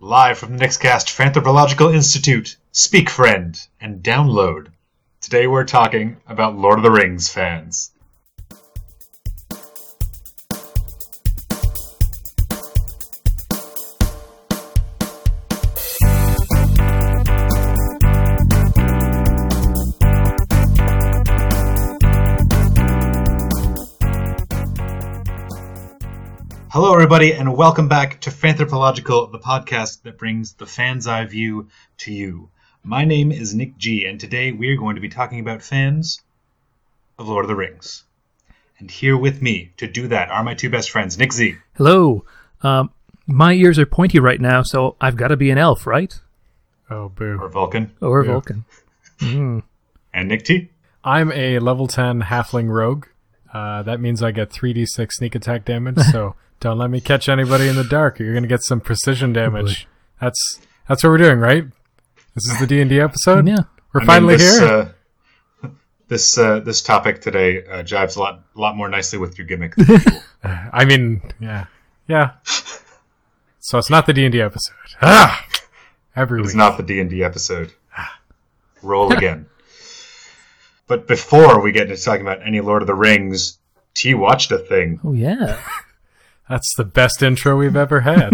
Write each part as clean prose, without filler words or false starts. Live from the NextCast Fanthropological Institute, speak friend, and download. Today we're talking about Lord of the Rings fans. Hello, everybody, and welcome back to Fanthropological, the podcast that brings the fan's eye view to you. My name is Nick G, and today we're going to be talking about fans of Lord of the Rings. And here with me to do that are my two best friends, Nick Z. Hello. My ears are pointy right now, so I've got to be an elf, right? Oh, boo. Or Vulcan. Or boo. Vulcan. And Nick T. I'm a level 10 halfling rogue. That means I get 3d6 sneak attack damage, so... Don't let me catch anybody in the dark, or you're going to get some precision damage. That's what we're doing, right? This is the D&D episode? Yeah. We're finally here. This topic today jives a lot more nicely with your gimmick than usual. I mean, yeah. Yeah. So it's not the D&D episode. Ah! Every week. It's not the D&D episode. Roll again. But before we get into talking about any Lord of the Rings, T watched a thing. Oh, yeah. That's the best intro we've ever had.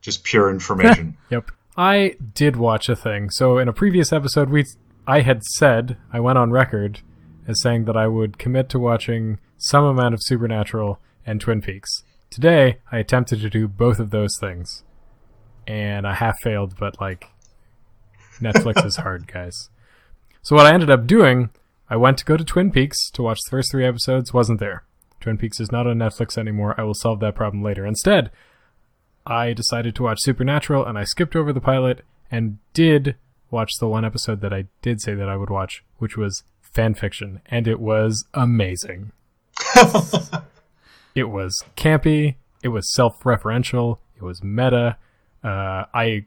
Just pure information. Yep. I did watch a thing. So in a previous episode, I went on record as saying that I would commit to watching some amount of Supernatural and Twin Peaks. Today, I attempted to do both of those things. And I half failed, but Netflix is hard, guys. So what I ended up doing, I went to go to Twin Peaks to watch the first three episodes, wasn't there. Twin Peaks is not on Netflix anymore. I will solve that problem later. Instead, I decided to watch Supernatural, and I skipped over the pilot and did watch the one episode that I did say that I would watch, which was fanfiction, and it was amazing. It was campy. It was self-referential. It was meta. I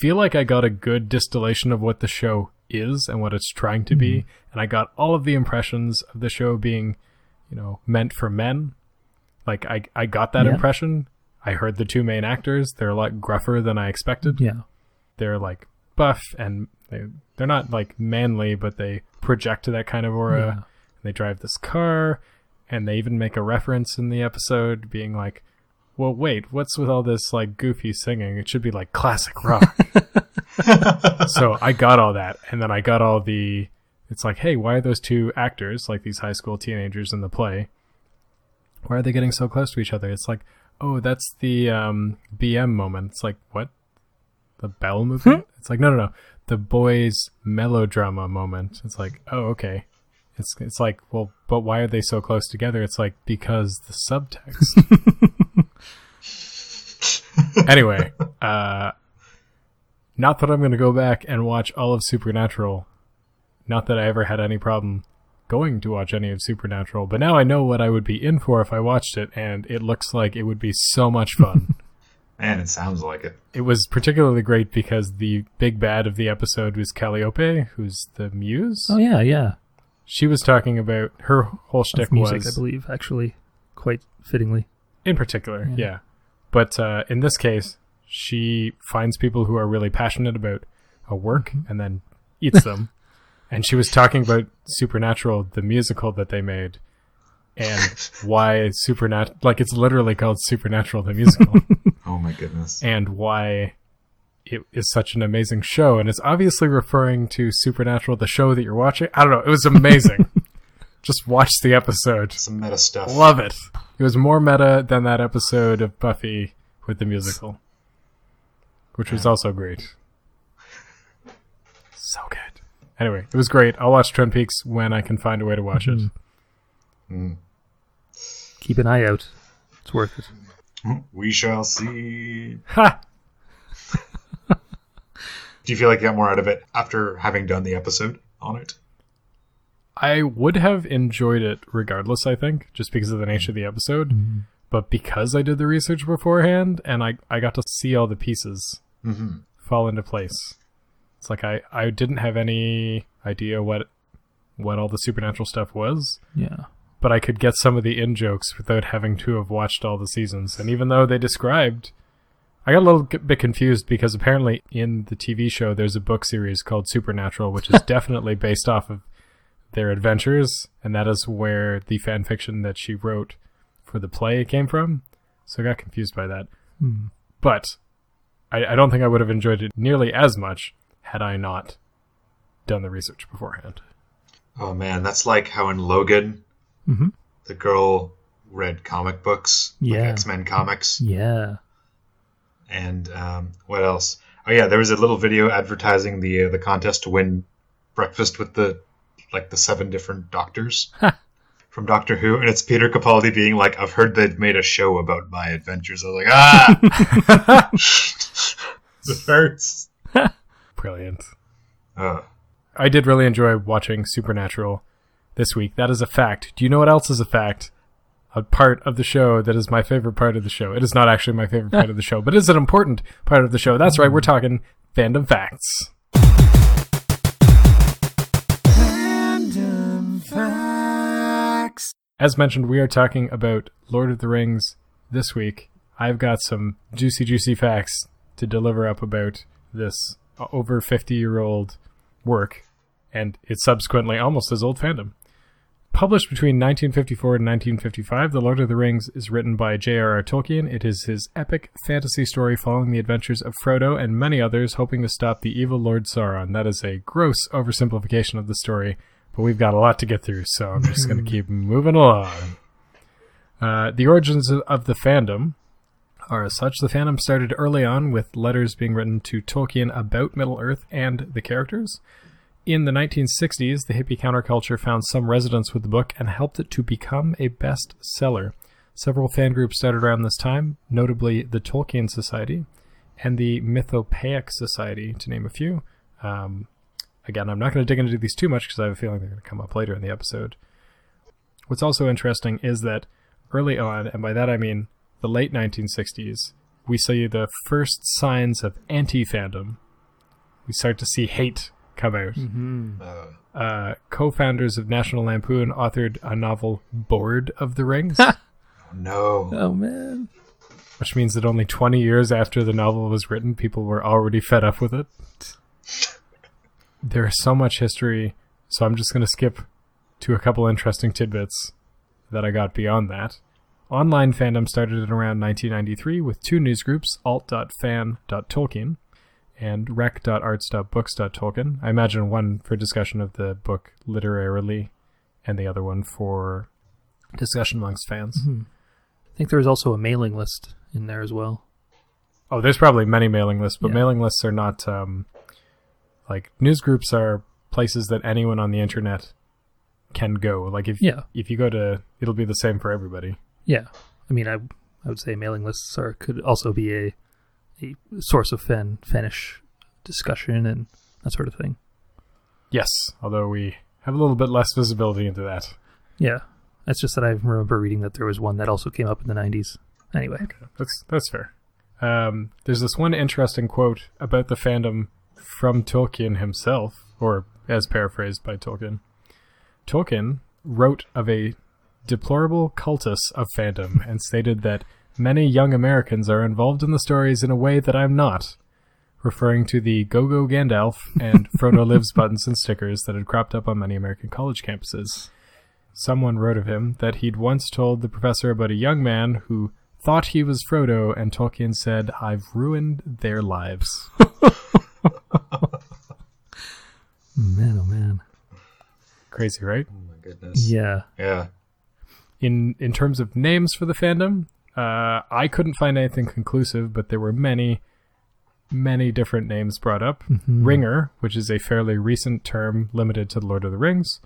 feel like I got a good distillation of what the show is and what it's trying to be, and I got all of the impressions of the show being... meant for men. I got that impression. I heard the two main actors. They're a lot gruffer than I expected. Yeah. They're buff and they're not manly, but they project that kind of aura. Yeah. They drive this car and they even make a reference in the episode being well, wait, what's with all this goofy singing? It should be classic rock. So I got all that. And then I got all the, it's hey, why are those two actors, these high school teenagers in the play, why are they getting so close to each other? It's oh, that's the BM moment. It's what? The bell movement? It's no. The boys' melodrama moment. It's oh, okay. It's well, but why are they so close together? It's because the subtext. Anyway, not that I'm going to go back and watch all of Supernatural. Not that I ever had any problem going to watch any of Supernatural, but now I know what I would be in for if I watched it, and it looks like it would be so much fun. Man, it sounds like it. It was particularly great because the big bad of the episode was Calliope, who's the muse. Oh, yeah, yeah. She was talking about her whole shtick music, was... I believe, actually, quite fittingly. In particular, yeah. But in this case, she finds people who are really passionate about a work and then eats them. And she was talking about Supernatural, the musical that they made, and why Supernatural... it's literally called Supernatural, the musical. Oh, my goodness. And why it is such an amazing show. And it's obviously referring to Supernatural, the show that you're watching. I don't know. It was amazing. Just watch the episode. Some meta stuff. Love it. It was more meta than that episode of Buffy with the musical, which was also great. So good. Anyway, it was great. I'll watch Twin Peaks when I can find a way to watch it. Keep an eye out. It's worth it. We shall see. Ha! Do you feel like you got more out of it after having done the episode on it? I would have enjoyed it regardless, I think, just because of the nature of the episode. But because I did the research beforehand, and I got to see all the pieces fall into place. It's I didn't have any idea what all the Supernatural stuff was. Yeah. But I could get some of the in-jokes without having to have watched all the seasons. And even though they described I got a little bit confused because apparently in the TV show, there's a book series called Supernatural, which is definitely based off of their adventures. And that is where the fan fiction that she wrote for the play came from. So I got confused by that. Mm. But I don't think I would have enjoyed it nearly as much had I not done the research beforehand. Oh, man. That's like how in Logan, mm-hmm. the girl read comic books, like X-Men comics. Yeah. And what else? Oh, yeah, there was a little video advertising the contest to win breakfast with the seven different doctors from Doctor Who. And it's Peter Capaldi being like, I've heard they've made a show about my adventures. I was like, ah! It hurts. Brilliant. I did really enjoy watching Supernatural this week. That is a fact. Do you know what else is a fact? A part of the show that is my favorite part of the show. It is not actually my favorite part of the show, but it's an important part of the show. That's right, we're talking fandom facts. Fandom facts. As mentioned, we are talking about Lord of the Rings this week. I've got some juicy, juicy facts to deliver up about this over 50-year-old work, and it's subsequently almost as old fandom. Published between 1954 and 1955, The Lord of the Rings is written by J.R.R. Tolkien. It is his epic fantasy story following the adventures of Frodo and many others hoping to stop the evil Lord Sauron. That is a gross oversimplification of the story, but we've got a lot to get through, so I'm just going to keep moving along. The origins of the fandom are as such. The fandom started early on with letters being written to Tolkien about Middle-earth and the characters. In the 1960s, the hippie counterculture found some resonance with the book and helped it to become a bestseller. Several fan groups started around this time, notably the Tolkien Society and the Mythopoeic Society, to name a few. Again, I'm not going to dig into these too much because I have a feeling they're going to come up later in the episode. What's also interesting is that early on, and by that I mean the late 1960s, we see the first signs of anti-fandom. We start to see hate come out. Mm-hmm. Co-founders of National Lampoon authored a novel, Bored of the Rings. Oh, no. Oh, man. Which means that only 20 years after the novel was written, people were already fed up with it. There is so much history, so I'm just going to skip to a couple interesting tidbits that I got beyond that. Online fandom started in around 1993 with two newsgroups, alt.fan.tolkien and rec.arts.books.tolkien. I imagine one for discussion of the book literarily and the other one for discussion amongst fans. Mm-hmm. I think there was also a mailing list in there as well. Oh, there's probably many mailing lists, but mailing lists are not... newsgroups are places that anyone on the internet can go. Like, if you go to... It'll be the same for everybody. Yeah. I mean, I would say mailing lists could also be a source of fanish discussion and that sort of thing. Yes, although we have a little bit less visibility into that. Yeah, that's just that I remember reading that there was one that also came up in the 90s. Anyway. Okay. That's fair. There's this one interesting quote about the fandom from Tolkien himself, or as paraphrased by Tolkien. Tolkien wrote of a deplorable cultus of fandom and stated that many young Americans are involved in the stories in a way that I'm not, referring to the Go-Go Gandalf and Frodo Lives buttons and stickers that had cropped up on many American college campuses. Someone wrote of him that he'd once told the professor about a young man who thought he was Frodo, and Tolkien said, I've ruined their lives. Man, oh man. Crazy, right? Oh my goodness. Yeah. Yeah. In terms of names for the fandom... I couldn't find anything conclusive, but there were many, many different names brought up. Mm-hmm. Ringer, which is a fairly recent term limited to the Lord of the Rings.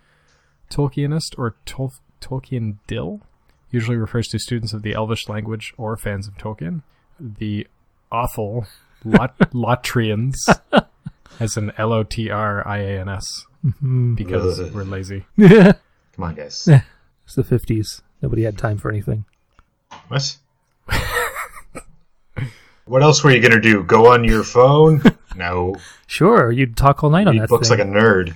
Tolkienist or Tolkien Dill usually refers to students of the Elvish language or fans of Tolkien. The awful Lotrians as an L-O-T-R-I-A-N-S because we're lazy. Come on, guys. It's the 50s. Nobody had time for anything. What? What else were you going to do? Go on your phone? No. Sure, you'd talk all night on that books thing. Like a nerd.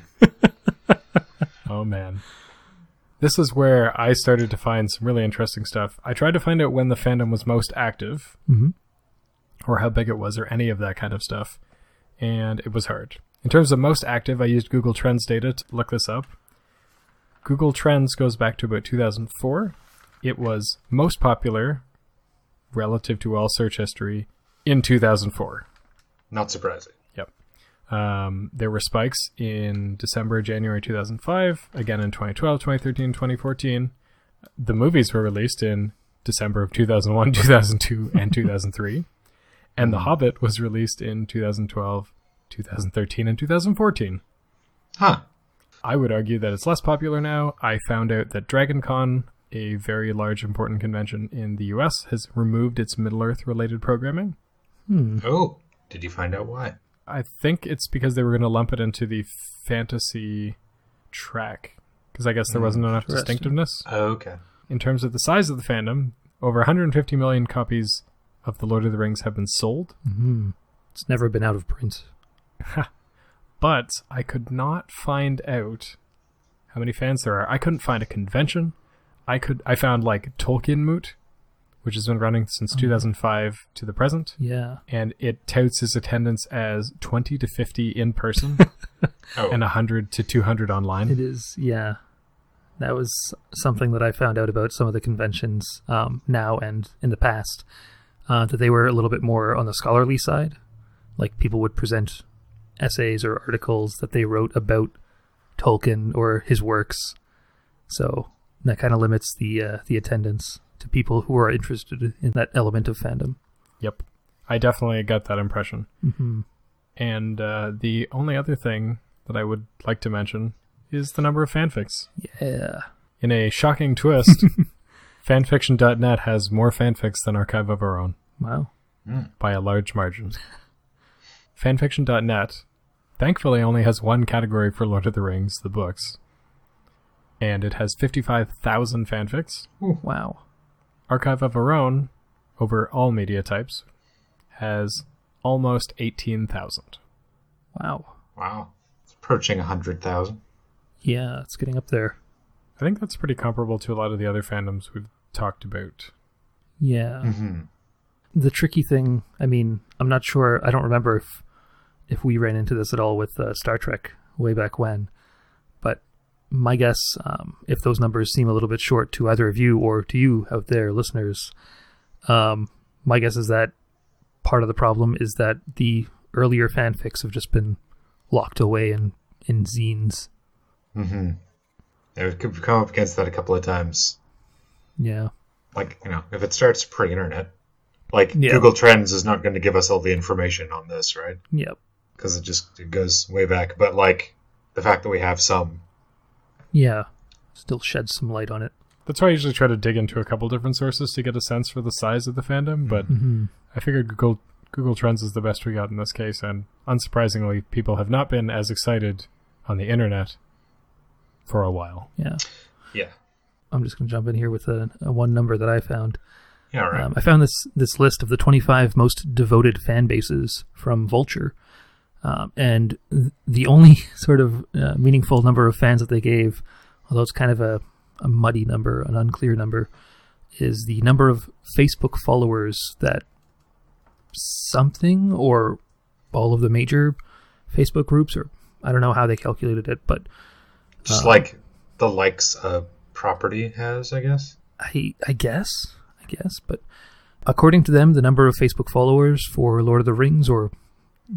Oh, man. This is where I started to find some really interesting stuff. I tried to find out when the fandom was most active. Mm-hmm. or how big it was or any of that kind of stuff. And it was hard. In terms of most active, I used Google Trends data to look this up. Google Trends goes back to about 2004. It was most popular relative to all search history in 2004. Not surprising. Yep. There were spikes in December, January 2005, again in 2012, 2013, 2014. The movies were released in December of 2001, 2002, and 2003. And The Hobbit was released in 2012, 2013, and 2014. Huh. I would argue that it's less popular now. I found out that DragonCon, a very large important convention in the US, has removed its Middle-earth related programming. Oh, did you find out why? I think it's because they were going to lump it into the fantasy track, because I guess there wasn't enough distinctiveness. Oh, okay. In terms of the size of the fandom, over 150 million copies of The Lord of the Rings have been sold. Mm-hmm. It's never been out of print. But I could not find out how many fans there are. I couldn't find a convention. I found like Tolkien Moot, which has been running since 2005 to the present. Yeah. And it touts his attendance as 20 to 50 in person and 100 to 200 online. It is, yeah. That was something that I found out about some of the conventions now and in the past, that they were a little bit more on the scholarly side. Like people would present essays or articles that they wrote about Tolkien or his works. So that kind of limits the attendance to people who are interested in that element of fandom. Yep. I definitely got that impression. Mm-hmm. And the only other thing that I would like to mention is the number of fanfics. Yeah. In a shocking twist, fanfiction.net has more fanfics than Archive of Our Own. Wow. By a large margin. Fanfiction.net thankfully only has one category for Lord of the Rings, the books, and it has 55,000 fanfics. Ooh, wow. Archive of Our Own, over all media types, has almost 18,000. Wow. Wow. It's approaching 100,000. Yeah, it's getting up there. I think that's pretty comparable to a lot of the other fandoms we've talked about. Yeah. Mm-hmm. The tricky thing, I mean, I'm not sure, I don't remember if we ran into this at all with Star Trek way back when, but my guess, if those numbers seem a little bit short to either of you or to you out there, listeners, my guess is that part of the problem is that the earlier fanfics have just been locked away in zines. Mm-hmm. I've come up against that a couple of times. Yeah. Like, you know, if it starts pre-internet, like, yeah. Google Trends is not going to give us all the information on this, right? Yep. Because it goes way back. But, like, the fact that we have some... Yeah. Still sheds some light on it. That's why I usually try to dig into a couple different sources to get a sense for the size of the fandom. But I figured Google Trends is the best we got in this case. And unsurprisingly, people have not been as excited on the internet for a while. Yeah. Yeah. I'm just going to jump in here with a one number that I found. Yeah, right. I found this list of the 25 most devoted fan bases from Vulture, and the only sort of meaningful number of fans that they gave, although it's kind of a muddy number, an unclear number, is the number of Facebook followers that something or all of the major Facebook groups, or I don't know how they calculated it, but just like the likes a property has, I guess. I guess, but according to them, the number of Facebook followers for Lord of the Rings or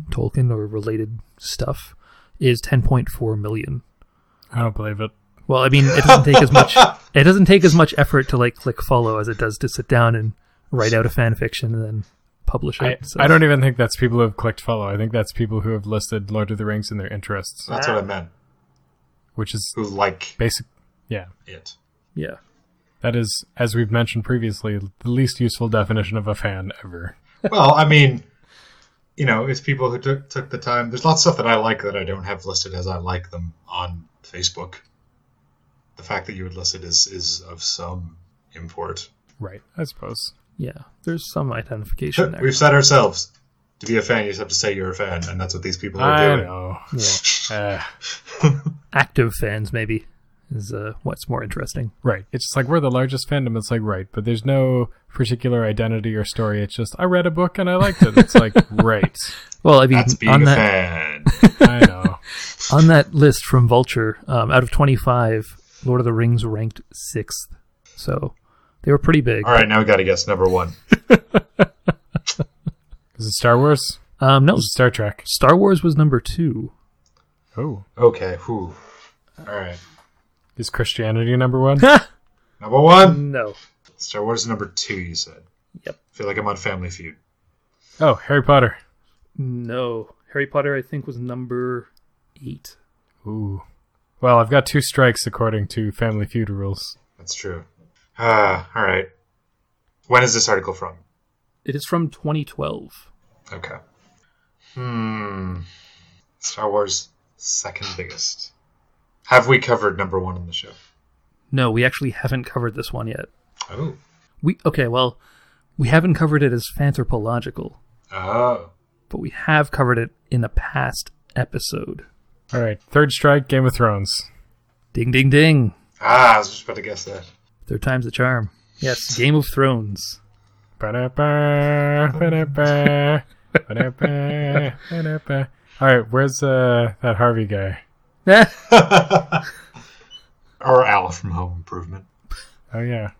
Tolkien or related stuff is 10.4 million. I don't believe it. Well, I mean, it doesn't take as much effort to like click follow as it does to sit down and write out a fan fiction and then publish it. I don't even think that's people who have clicked follow. I think that's people who have listed Lord of the Rings in their interests. That's what I meant. Which is who like basic. Yeah. It. Yeah. That is, as we've mentioned previously, the least useful definition of a fan ever. Well, I mean, you know, it's people who took the time. There's lots of stuff that I like that I don't have listed as I like them on Facebook. The fact that you would list it is of some import. Right, I suppose. Yeah, there's some identification there. We've said ourselves, to be a fan, you just have to say you're a fan, and that's what these people are doing. I know. Yeah. Active fans, maybe. is what's more interesting. Right. It's just like, we're the largest fandom. It's like, right. But there's no particular identity or story. It's just, I read a book and I liked it. It's like, right. Well, I mean, that's being a fan. I know. On that list from Vulture, out of 25, Lord of the Rings ranked 6th. So they were pretty big. All right. Now we got to guess number one. Is it Star Wars? No. Is it Star Trek? Star Wars was number 2. Oh. Okay. Whew. All right. Is Christianity number 1? Number 1? No. Star Wars number 2, you said. Yep. I feel like I'm on Family Feud. Oh, Harry Potter. No. Harry Potter, I think, was number 8. Ooh. Well, I've got 2 strikes according to Family Feud rules. That's true. All right. When is this article from? It is from 2012. Okay. Star Wars, second biggest. Have we covered number 1 on the show? No, we actually haven't covered this one yet. Oh. We haven't covered it as Fanthropological. Oh. But we have covered it in a past episode. All right, third strike, Game of Thrones. Ding, ding, ding. I was just about to guess that. Third time's the charm. Yes, Game of Thrones. Ba-da-ba, ba-da-ba, ba-da-ba, ba-da-ba. All right, where's that Harvey guy? Or Al from Home Improvement. Oh yeah,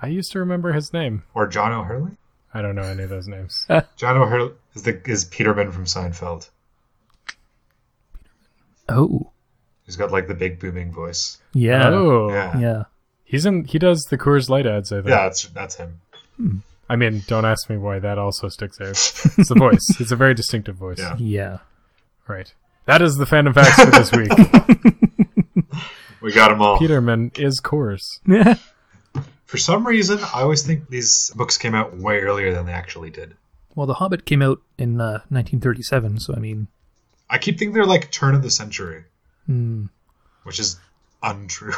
I used to remember his name. Or John O'Hurley. I don't know any of those names. John O'Hurley is Peterman from Seinfeld. Oh, he's got like the big booming voice. Yeah. Oh yeah. He's in. He does the Coors Light ads, I think. Yeah, that's him. Hmm. I mean, don't ask me why that also sticks out. It's the voice. It's a very distinctive voice. Yeah. Right. That is the Fandom Facts for this week. We got them all. Peterman is Coors. For some reason, I always think these books came out way earlier than they actually did. Well, The Hobbit came out in 1937, so I mean... I keep thinking they're like turn of the century, which is untrue.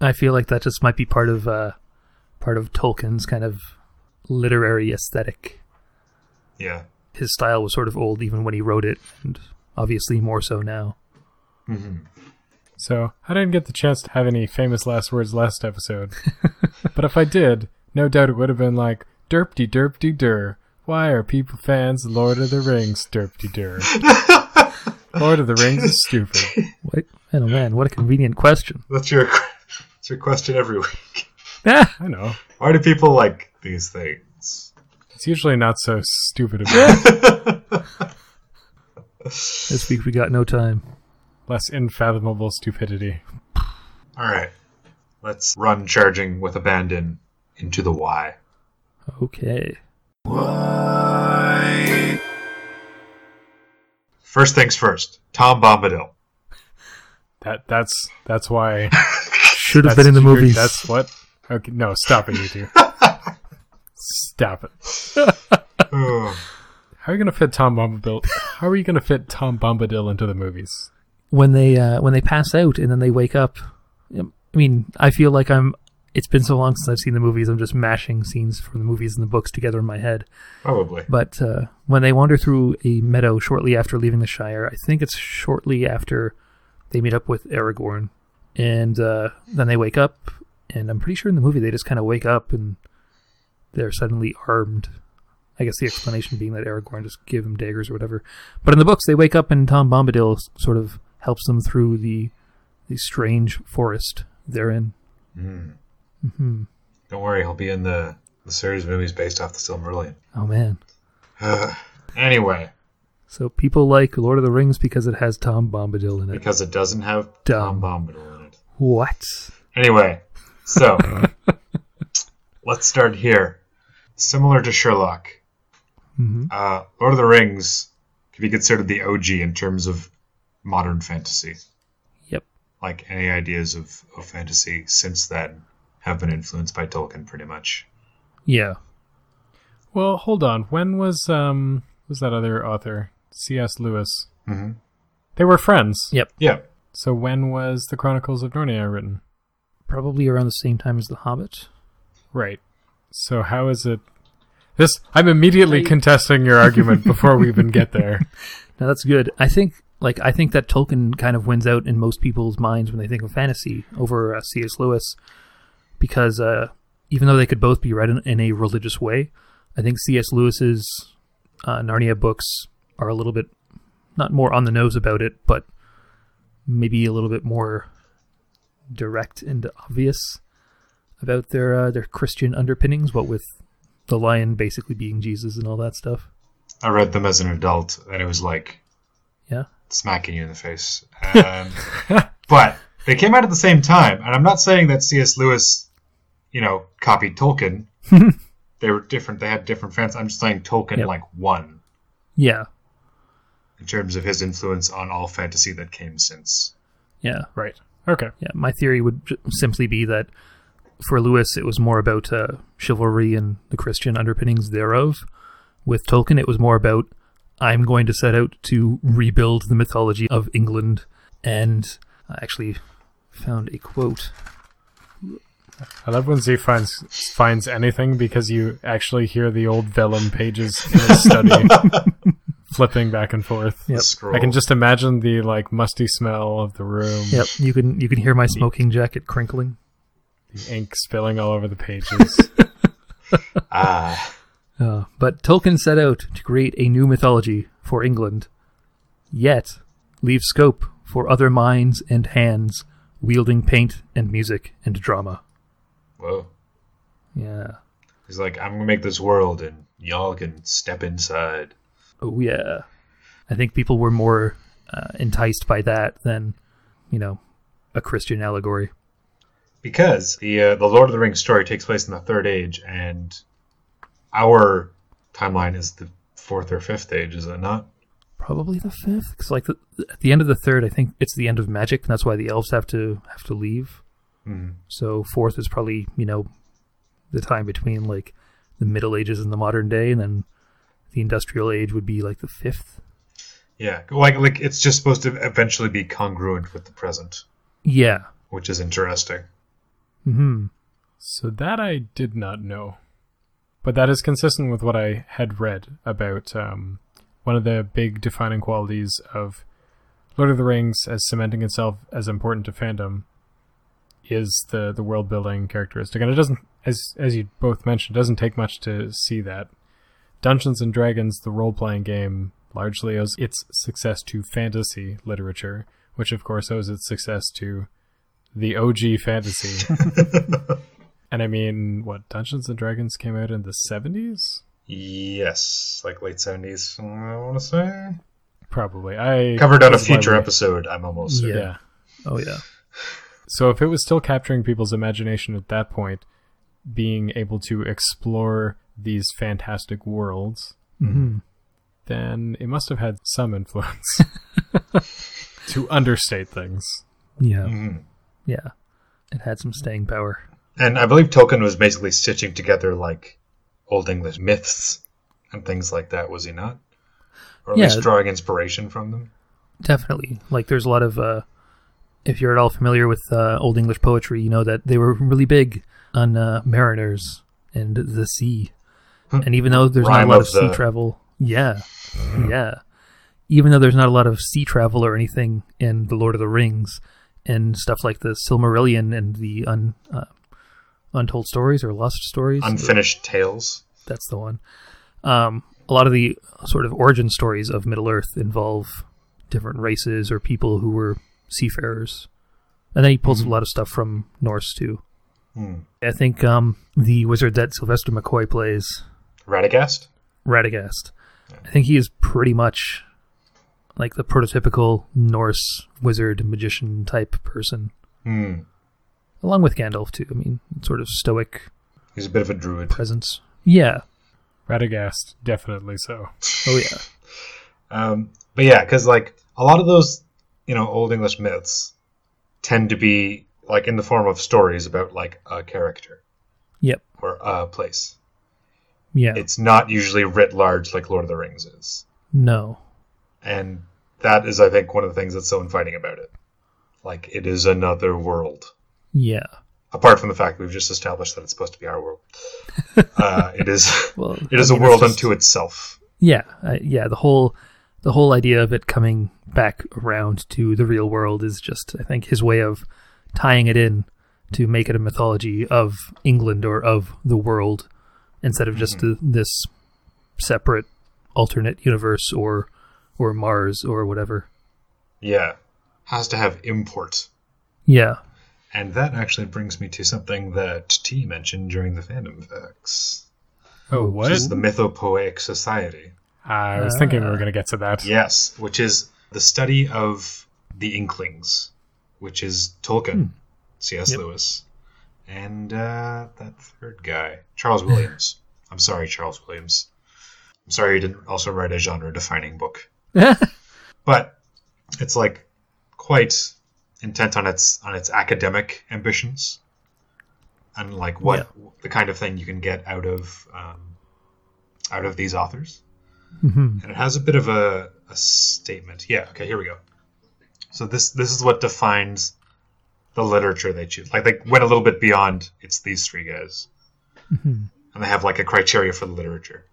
I feel like that just might be part of Tolkien's kind of literary aesthetic. Yeah. His style was sort of old even when he wrote it, and... obviously more so now. Mm-hmm. So, I didn't get the chance to have any famous last words last episode. But if I did, no doubt it would have been like, derp-de-derp-de-der. Why are people fans of Lord of the Rings? Derp-de-der. Lord of the Rings is stupid. What? Oh man, what a convenient question. That's your question every week. Yeah, I know. Why do people like these things? It's usually not so stupid about it. This week we got no time. Less unfathomable stupidity. All right. Let's run charging with abandon into the why. Okay. Why? First things first. Tom Bombadil. That's why. Should have been in the movies. That's what? Okay, no, stop it, you two. Stop it. How are you going to fit Tom Bombadil? How are you going to fit Tom Bombadil into the movies? When they pass out and then they wake up, I mean, I feel like it's been so long since I've seen the movies, I'm just mashing scenes from the movies and the books together in my head. Probably. But when they wander through a meadow shortly after leaving the Shire, I think it's shortly after they meet up with Aragorn, and then they wake up, and I'm pretty sure in the movie they just kind of wake up and they're suddenly armed. I guess the explanation being that Aragorn just gave him daggers or whatever. But in the books, they wake up and Tom Bombadil sort of helps them through the strange forest they're in. Mm. Mm-hmm. Don't worry, he'll be in the series of movies based off the Silmarillion. Oh, man. Anyway. So people like Lord of the Rings because it has Tom Bombadil in it. Because it doesn't have Tom Bombadil in it. What? Anyway, so let's start here. Similar to Sherlock. Mm-hmm. Lord of the Rings could be considered the OG in terms of modern fantasy. Yep. Like any ideas of fantasy since then have been influenced by Tolkien pretty much. Yeah. Well, hold on. When was that other author? C.S. Lewis. Mm-hmm. They were friends. Yep. Yeah. So when was the Chronicles of Narnia written? Probably around the same time as The Hobbit. Right. So how is it... I'm immediately contesting your argument before we even get there. No, that's good. I think Like, I think that Tolkien kind of wins out in most people's minds when they think of fantasy over C.S. Lewis, because even though they could both be read in a religious way, I think C.S. Lewis's Narnia books are a little bit, not more on the nose about it, but maybe a little bit more direct and obvious about their Christian underpinnings, what with the lion basically being Jesus and all that stuff. I read them as an adult, and it was like, yeah, smacking you in the face. But they came out at the same time, and I'm not saying that C.S. Lewis, copied Tolkien. They were different. They had different fans. I'm just saying Tolkien, won. Yeah. In terms of his influence on all fantasy that came since. Yeah. Right. Okay. Yeah, my theory would simply be that for Lewis, it was more about chivalry and the Christian underpinnings thereof. With Tolkien, it was more about, I'm going to set out to rebuild the mythology of England. And I actually found a quote. I love when Z finds anything, because you actually hear the old vellum pages in his study flipping back and forth. Yep. I can just imagine the musty smell of the room. Yep, you can hear my smoking jacket crinkling. The ink spilling all over the pages. But Tolkien set out to create a new mythology for England, yet leave scope for other minds and hands wielding paint and music and drama. Whoa. Yeah. He's like, I'm going to make this world and y'all can step inside. Oh, yeah. I think people were more enticed by that than, a Christian allegory. Because the Lord of the Rings story takes place in the Third Age, and our timeline is the Fourth or Fifth Age, is it not? Probably the Fifth. Because at the end of the Third, I think it's the end of magic, and that's why the elves have to leave. Mm. So Fourth is probably the time between the Middle Ages and the modern day, and then the Industrial Age would be the Fifth. Yeah, it's just supposed to eventually be congruent with the present. Yeah, which is interesting. Mm-hmm. So that I did not know. But that is consistent with what I had read about one of the big defining qualities of Lord of the Rings as cementing itself as important to fandom is the world-building characteristic. And it doesn't, as you both mentioned, it doesn't take much to see that. Dungeons & Dragons, the role-playing game, largely owes its success to fantasy literature, which of course owes its success to the OG fantasy. And I mean, what, Dungeons & Dragons came out in the 70s? Yes, late 70s, I want to say. Probably. I covered on a future episode, I'm almost certain. Yeah. Oh, yeah. So if it was still capturing people's imagination at that point, being able to explore these fantastic worlds, mm-hmm. then it must have had some influence to understate things. Yeah. Mm-hmm. Yeah, it had some staying power. And I believe Tolkien was basically stitching together Old English myths and things like that, was he not? Or at least drawing inspiration from them? Definitely. There's a lot of, if you're at all familiar with Old English poetry, you know that they were really big on mariners and the sea. And even though there's not a lot of sea travel... Yeah, yeah. Even though there's not a lot of sea travel or anything in The Lord of the Rings, and stuff like the Silmarillion and the untold stories or lost stories. Unfinished tales. That's the one. A lot of the sort of origin stories of Middle-earth involve different races or people who were seafarers. And then he pulls a lot of stuff from Norse, too. Mm. I think the wizard that Sylvester McCoy plays... Radagast. Yeah. I think he is pretty much... the prototypical Norse wizard magician type person. Mm. Along with Gandalf, too. I mean, sort of stoic. He's a bit of a druid. Presence. Yeah. Radagast, definitely so. Oh, yeah. But yeah, because, a lot of those, Old English myths tend to be, in the form of stories about, a character. Yep. Or a place. Yeah. It's not usually writ large like Lord of the Rings is. No. And that is, I think, one of the things that's so inviting about it. It is another world. Yeah. Apart from the fact that we've just established that it's supposed to be our world. It is a world unto itself. Yeah. The whole the whole idea of it coming back around to the real world is just, I think, his way of tying it in to make it a mythology of England or of the world instead of just this separate alternate universe or Mars or whatever. Yeah. Has to have import. Yeah. And that actually brings me to something that T mentioned during the Fandom Facts. Oh, what? Which is the Mythopoeic Society. I was thinking we were going to get to that. Yes, which is the study of the Inklings, which is Tolkien, C.S. Lewis, and that third guy, Charles Williams. I'm sorry, Charles Williams. I'm sorry you didn't also write a genre-defining book. But it's like quite intent on its academic ambitions, and like what the kind of thing you can get out of these authors. Mm-hmm. And it has a bit of a statement. Yeah, okay, here we go. So this is what defines the literature they choose. Like, they went a little bit beyond, it's these three guys. Mm-hmm. And they have, like, a criteria for the literature.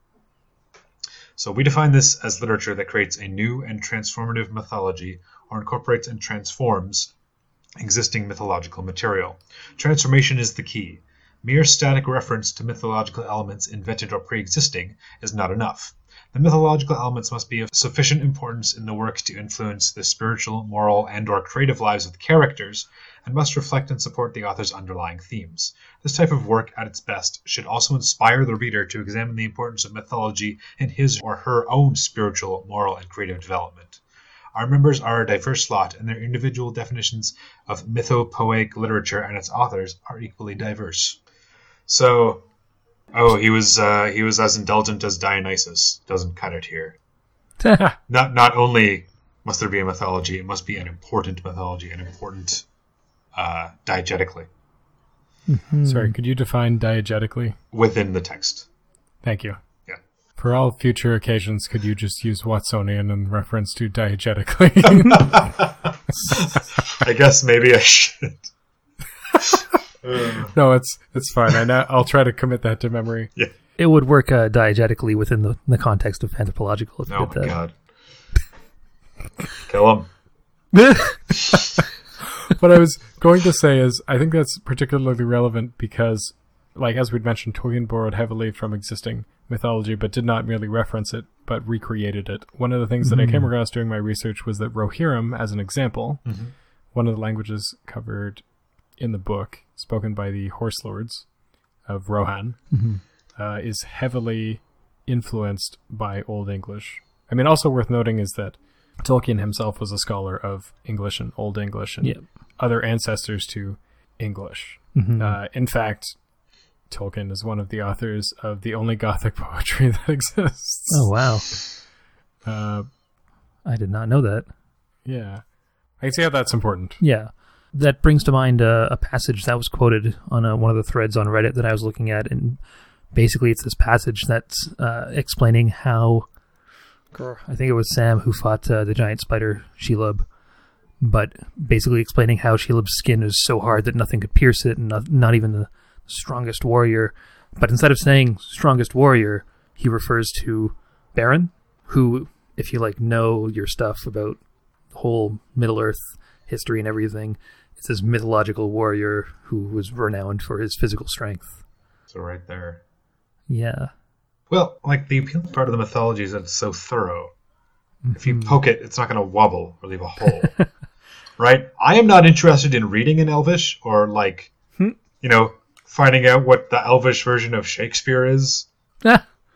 So we define this as literature that creates a new and transformative mythology or incorporates and transforms existing mythological material. Transformation is the key. Mere static reference to mythological elements invented or pre-existing is not enough. The mythological elements must be of sufficient importance in the work to influence the spiritual, moral, and or creative lives of the characters, and must reflect and support the author's underlying themes. This type of work, at its best, should also inspire the reader to examine the importance of mythology in his or her own spiritual, moral, and creative development. Our members are a diverse lot, and their individual definitions of mythopoeic literature and its authors are equally diverse. So... oh, he was as indulgent as Dionysus. Doesn't cut it here. Not only must there be a mythology, it must be an important mythology, an important diegetically. Mm-hmm. Sorry, could you define diegetically? Within the text. Thank you. Yeah. For all future occasions, could you just use Watsonian in reference to diegetically? I guess maybe I should. No, it's fine. I'll try to commit that to memory. Yeah. It would work diegetically within the context of Fanthropological. If you did that. God. Kill him. What I was going to say is, I think that's particularly relevant because, like, as we'd mentioned, Tolkien borrowed heavily from existing mythology, but did not merely reference it, but recreated it. One of the things that I came across during my research was that Rohirrim, as an example, one of the languages covered in the book, spoken by the horse lords of Rohan, is heavily influenced by Old English. I mean, also worth noting is that Tolkien himself was a scholar of English and Old English and other ancestors to English. Mm-hmm. In fact, Tolkien is one of the authors of the only Gothic poetry that exists. Oh, wow. I did not know that. Yeah. I can see how that's important. Yeah. That brings to mind a passage that was quoted on one of the threads on Reddit that I was looking at, and basically it's this passage that's explaining how, I think it was Sam who fought the giant spider Shelob, but basically explaining how Shelob's skin is so hard that nothing could pierce it, and not even the strongest warrior. But instead of saying strongest warrior, he refers to Baron, who, if you like know your stuff about the whole Middle Earth history and everything, it's this mythological warrior who was renowned for his physical strength. So right there. Yeah. Well, like, the appealing part of the mythology is that it's so thorough. Mm-hmm. If you poke it, it's not going to wobble or leave a hole. Right? I am not interested in reading in Elvish or, like, you know, finding out what the Elvish version of Shakespeare is.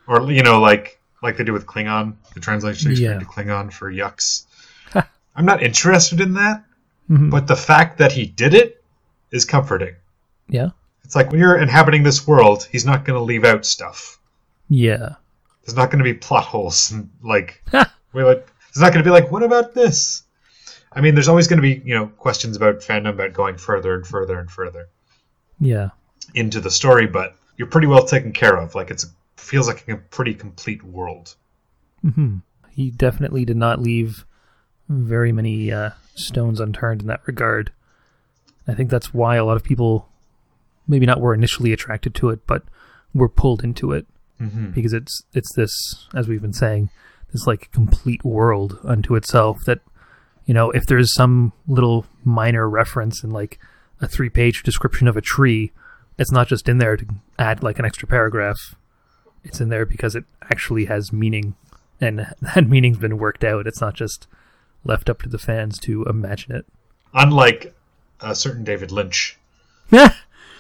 Or, you know, like they do with Klingon. They translate Shakespeare to Klingon for yucks. I'm not interested in that. Mm-hmm. But the fact that he did it is comforting. Yeah. It's like, when you're inhabiting this world, he's not going to leave out stuff. Yeah. There's not going to be plot holes. And, like, there's not going to be like, what about this? I mean, there's always going to be, you know, questions about fandom, about going further and further and further. Yeah. Into the story, but you're pretty well taken care of. Like, it feels like a pretty complete world. Mm-hmm. He definitely did not leave very many stones unturned in that regard. I think that's why a lot of people, maybe not were initially attracted to it, but were pulled into it, because it's this, as we've been saying, is like a complete world unto itself that, you know, if there's some little minor reference in like a 3-page description of a tree, it's not just in there to add like an extra paragraph. It's in there because it actually has meaning, and that meaning's been worked out. It's not just left up to the fans to imagine it. Unlike a certain David Lynch,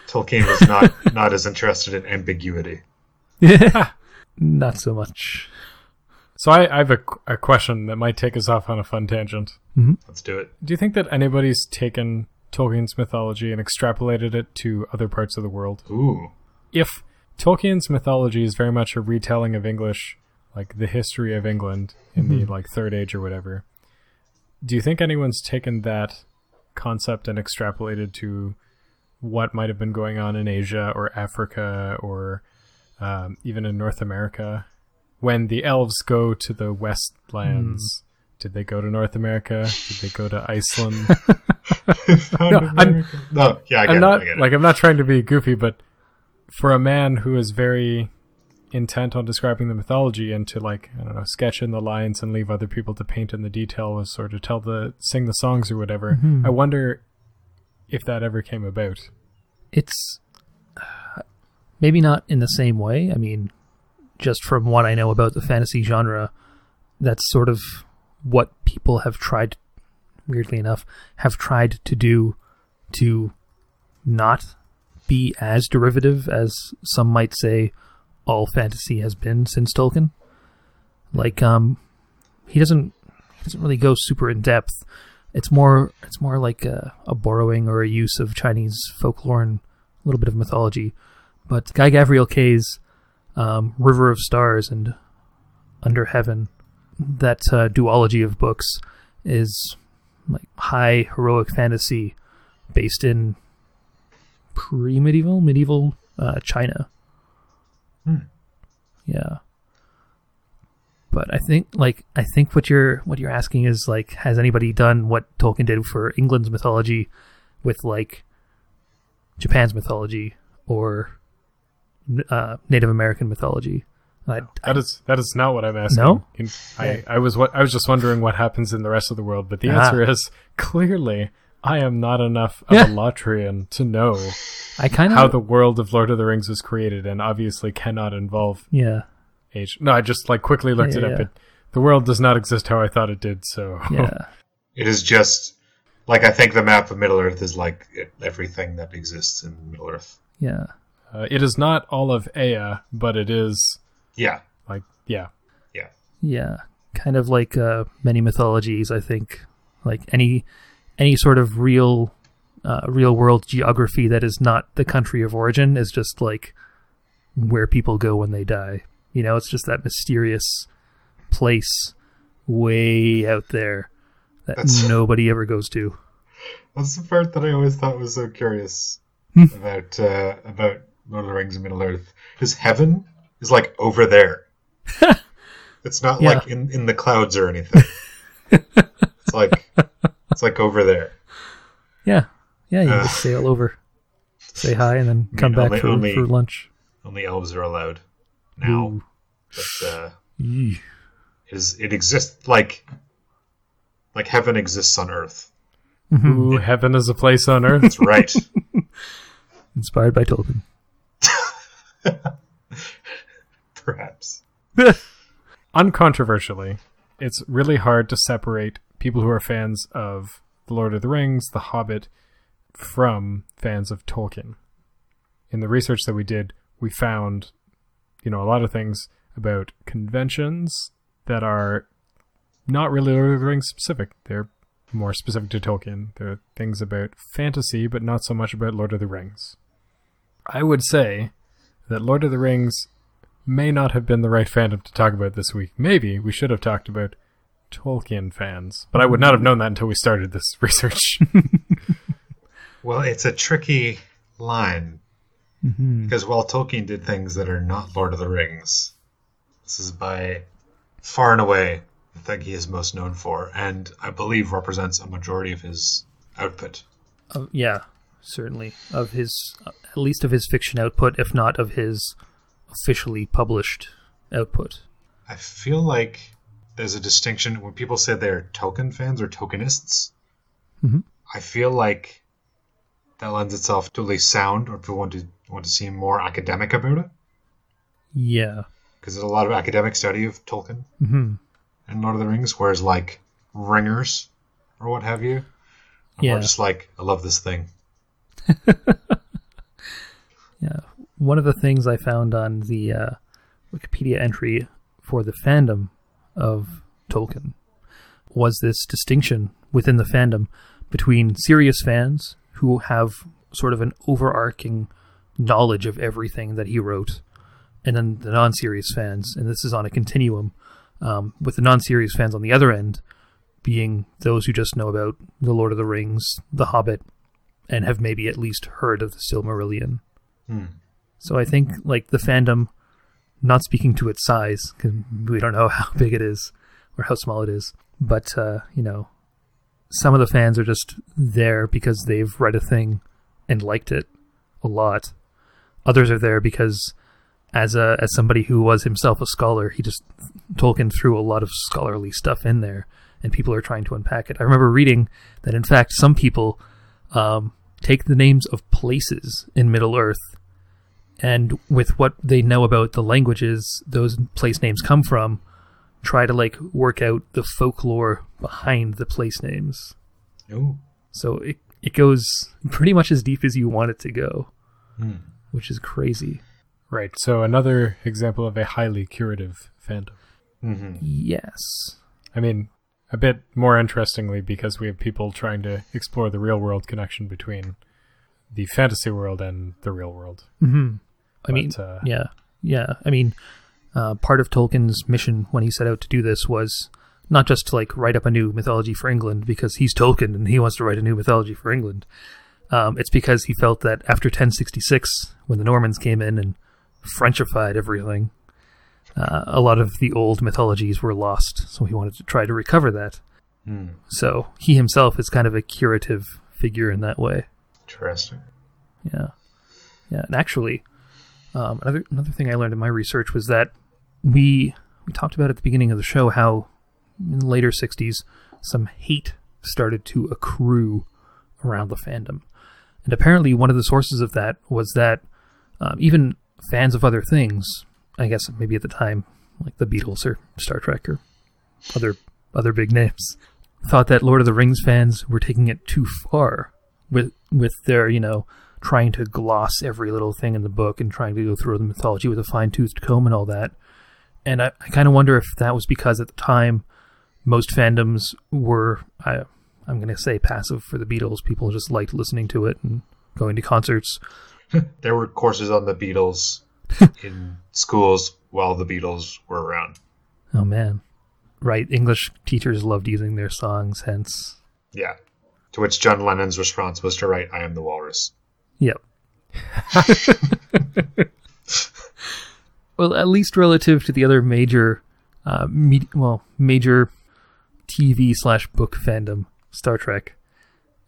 Tolkien was not as interested in ambiguity. Yeah, not so much. So I have a question that might take us off on a fun tangent. Mm-hmm. Let's do it. Do you think that anybody's taken Tolkien's mythology and extrapolated it to other parts of the world? Ooh. If Tolkien's mythology is very much a retelling of English, like the history of England in the like Third Age or whatever, do you think anyone's taken that concept and extrapolated to what might have been going on in Asia or Africa or even in North America? When the elves go to the Westlands, did they go to North America? Did they go to Iceland? I get it. Like, I'm not trying to be goofy, but for a man who is very intent on describing the mythology and to, like, I don't know, sketch in the lines and leave other people to paint in the details or to sing the songs or whatever, I wonder if that ever came about. It's maybe not in the same way. I mean, just from what I know about the fantasy genre, that's sort of what people have tried, weirdly enough, to do to not be as derivative as some might say all fantasy has been since Tolkien. Like, he doesn't really go super in depth. It's more like a borrowing or a use of Chinese folklore and a little bit of mythology. But Guy Gavriel Kay's River of Stars and Under Heaven, that duology of books is like high heroic fantasy based in medieval China. Yeah, but I think what you're asking is, like, has anybody done what Tolkien did for England's mythology with, like, Japan's mythology or Native American mythology? That is not what I'm asking. No, I was just wondering what happens in the rest of the world. But the answer is clearly I am not enough of a Lotrian to know how the world of Lord of the Rings was created, and obviously cannot involve age. No, I just like quickly looked it up. Yeah. The world does not exist how I thought it did. So it is just like, I think the map of Middle Earth is like everything that exists in Middle Earth. Yeah. It is not all of Ea, but it is... Yeah. Like, yeah. Yeah. Yeah. Kind of like many mythologies, I think. Like, any sort of real-world geography that is not the country of origin is just, like, where people go when they die. You know, it's just that mysterious place way out there that nobody ever goes to. That's the part that I always thought was so curious about Lord of the Rings and Middle Earth, because heaven is like over there. It's not like in the clouds or anything. it's like over there. Yeah, yeah. You just sail over, say hi, and then come back for lunch. Only elves are allowed now. Ooh. But it exists like heaven exists on Earth. Ooh, heaven is a place on Earth. That's right. Inspired by Tolkien. Perhaps. Uncontroversially, it's really hard to separate people who are fans of The Lord of the Rings, The Hobbit, from fans of Tolkien. In the research that we did, we found, you know, a lot of things about conventions that are not really Lord of the Rings specific. They're more specific to Tolkien. There are things about fantasy, but not so much about Lord of the Rings. I would say that Lord of the Rings may not have been the right fandom to talk about this week. Maybe we should have talked about Tolkien fans, but I would not have known that until we started this research. Well, it's a tricky line, because while Tolkien did things that are not Lord of the Rings, this is by far and away the thing he is most known for, and I believe represents a majority of his output. Certainly. Of his, at least of his fiction output, if not of his officially published output. I feel like there's a distinction when people say they're Tolkien fans or Tolkienists. Mm-hmm. I feel like that lends itself to at least sound, or people want to seem more academic about it. Yeah, because there's a lot of academic study of Tolkien mm-hmm. and Lord of the Rings, whereas like ringers or what have you, I'm more just like, I love this thing. Yeah, one of the things I found on the Wikipedia entry for the fandom of Tolkien was this distinction within the fandom between serious fans who have sort of an overarching knowledge of everything that he wrote, and then the non-serious fans, and this is on a continuum, with the non-serious fans on the other end being those who just know about The Lord of the Rings, The Hobbit, and have maybe at least heard of the Silmarillion. Hmm. So I think like the fandom, not speaking to its size, because we don't know how big it is or how small it is, but you know, some of the fans are just there because they've read a thing and liked it a lot. Others are there because as somebody who was himself a scholar, he just Tolkien threw a lot of scholarly stuff in there, and people are trying to unpack it. I remember reading that, in fact, some people take the names of places in Middle-earth, and with what they know about the languages those place names come from, try to like work out the folklore behind the place names. Ooh. So it goes pretty much as deep as you want it to go, which is crazy. Right. So another example of a highly curative fandom. Mm-hmm. Yes. I mean, a bit more interestingly, because we have people trying to explore the real world connection between the fantasy world and the real world. Mm-hmm. Part of Tolkien's mission when he set out to do this was not just to like write up a new mythology for England because he's Tolkien and he wants to write a new mythology for England. It's because he felt that after 1066, when the Normans came in and Frenchified everything, a lot of the old mythologies were lost. So he wanted to try to recover that. Mm. So he himself is kind of a curative figure in that way. Interesting. Yeah. Yeah. And actually, another thing I learned in my research was that we talked about at the beginning of the show how in the later 60s, some hate started to accrue around the fandom. And apparently one of the sources of that was that even fans of other things, I guess maybe at the time, like the Beatles or Star Trek or other big names, thought that Lord of the Rings fans were taking it too far with their, you know, trying to gloss every little thing in the book and trying to go through the mythology with a fine-toothed comb and all that. And I kind of wonder if that was because at the time most fandoms were, I'm going to say passive for the Beatles. People just liked listening to it and going to concerts. There were courses on the Beatles in schools while the Beatles were around. Oh, man. Right. English teachers loved using their songs, hence. Yeah. To which John Lennon's response was to write, "I Am the Walrus." Yep. Well, at least relative to the other major TV/book fandom, Star Trek,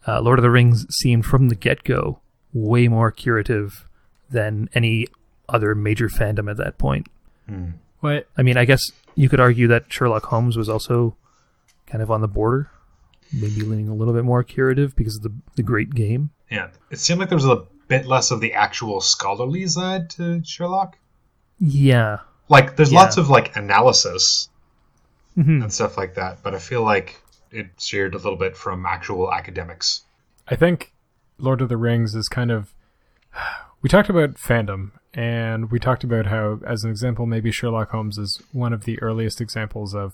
Lord of the Rings seemed from the get-go way more curative than any other major fandom at that point. Mm. What? I mean, I guess you could argue that Sherlock Holmes was also kind of on the border, maybe leaning a little bit more curative because of the great game. Yeah. It seemed like there was a bit less of the actual scholarly side to Sherlock. Yeah. Like, there's lots of, like, analysis mm-hmm. and stuff like that, but I feel like it steered a little bit from actual academics. I think Lord of the Rings is kind of... We talked about fandom, and we talked about how, as an example, maybe Sherlock Holmes is one of the earliest examples of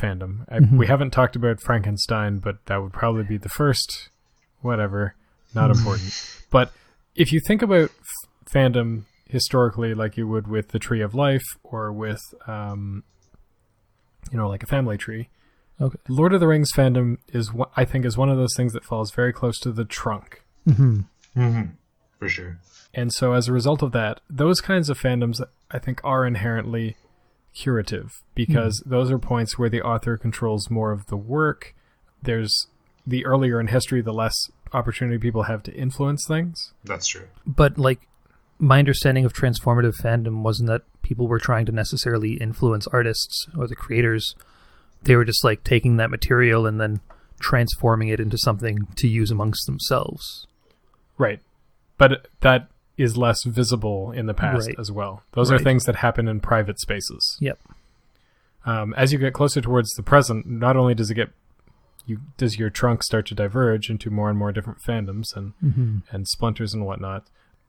fandom. Mm-hmm. We haven't talked about Frankenstein, but that would probably be the first. Whatever. Not important. But if you think about fandom historically, like you would with the Tree of Life or with, like a family tree, okay, Lord of the Rings fandom is one of those things that falls very close to the trunk. Mm-hmm. Mm-hmm. For sure. And so as a result of that, those kinds of fandoms, I think, are inherently curative because mm-hmm. those are points where the author controls more of the work. There's the earlier in history, the less opportunity people have to influence things. That's true. But like my understanding of transformative fandom wasn't that people were trying to necessarily influence artists or the creators. They were just like taking that material and then transforming it into something to use amongst themselves. Right. But that is less visible in the past as well. Those are things that happen in private spaces. Yep. As you get closer towards the present, not only does it get does your trunk start to diverge into more and more different fandoms and and splinters and whatnot,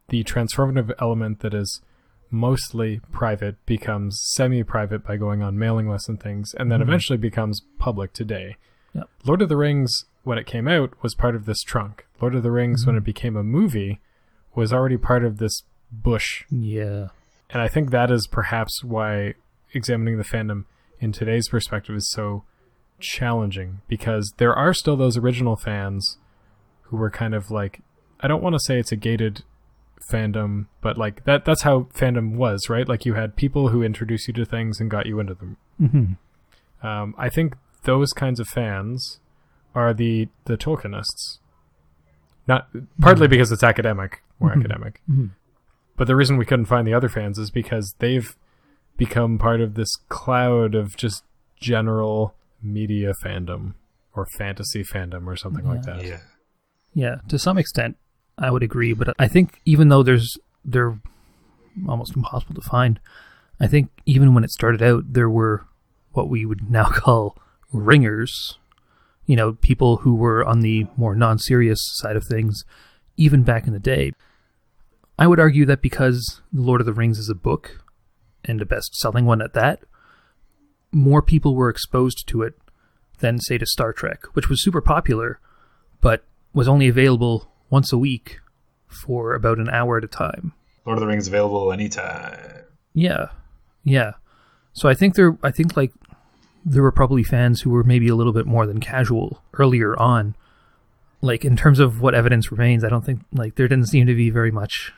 the transformative element that is mostly private becomes semi-private by going on mailing lists and things, and then eventually becomes public today. Yep. Lord of the Rings, when it came out, was part of this trunk. Lord of the Rings, when it became a movie, was already part of this bush. Yeah. And I think that is perhaps why examining the fandom in today's perspective is so challenging, because there are still those original fans who were kind of like, I don't want to say it's a gated fandom, but like that's how fandom was, right? Like you had people who introduced you to things and got you into them. I think those kinds of fans are the Tolkienists, not partly because it's academic, more academic, but the reason we couldn't find the other fans is because they've become part of this cloud of just general media fandom or fantasy fandom or something like that. Yeah, to some extent I would agree, but I think even though they're almost impossible to find, I think even when it started out, there were what we would now call ringers, you know, people who were on the more non-serious side of things, even back in the day. I would argue that because The Lord of the Rings is a book, and a best-selling one at that, more people were exposed to it than, say, to Star Trek, which was super popular, but was only available once a week for about an hour at a time. Lord of the Rings available anytime. Yeah. So I think there were probably fans who were maybe a little bit more than casual earlier on. Like, in terms of what evidence remains, I don't think, like, there didn't seem to be very much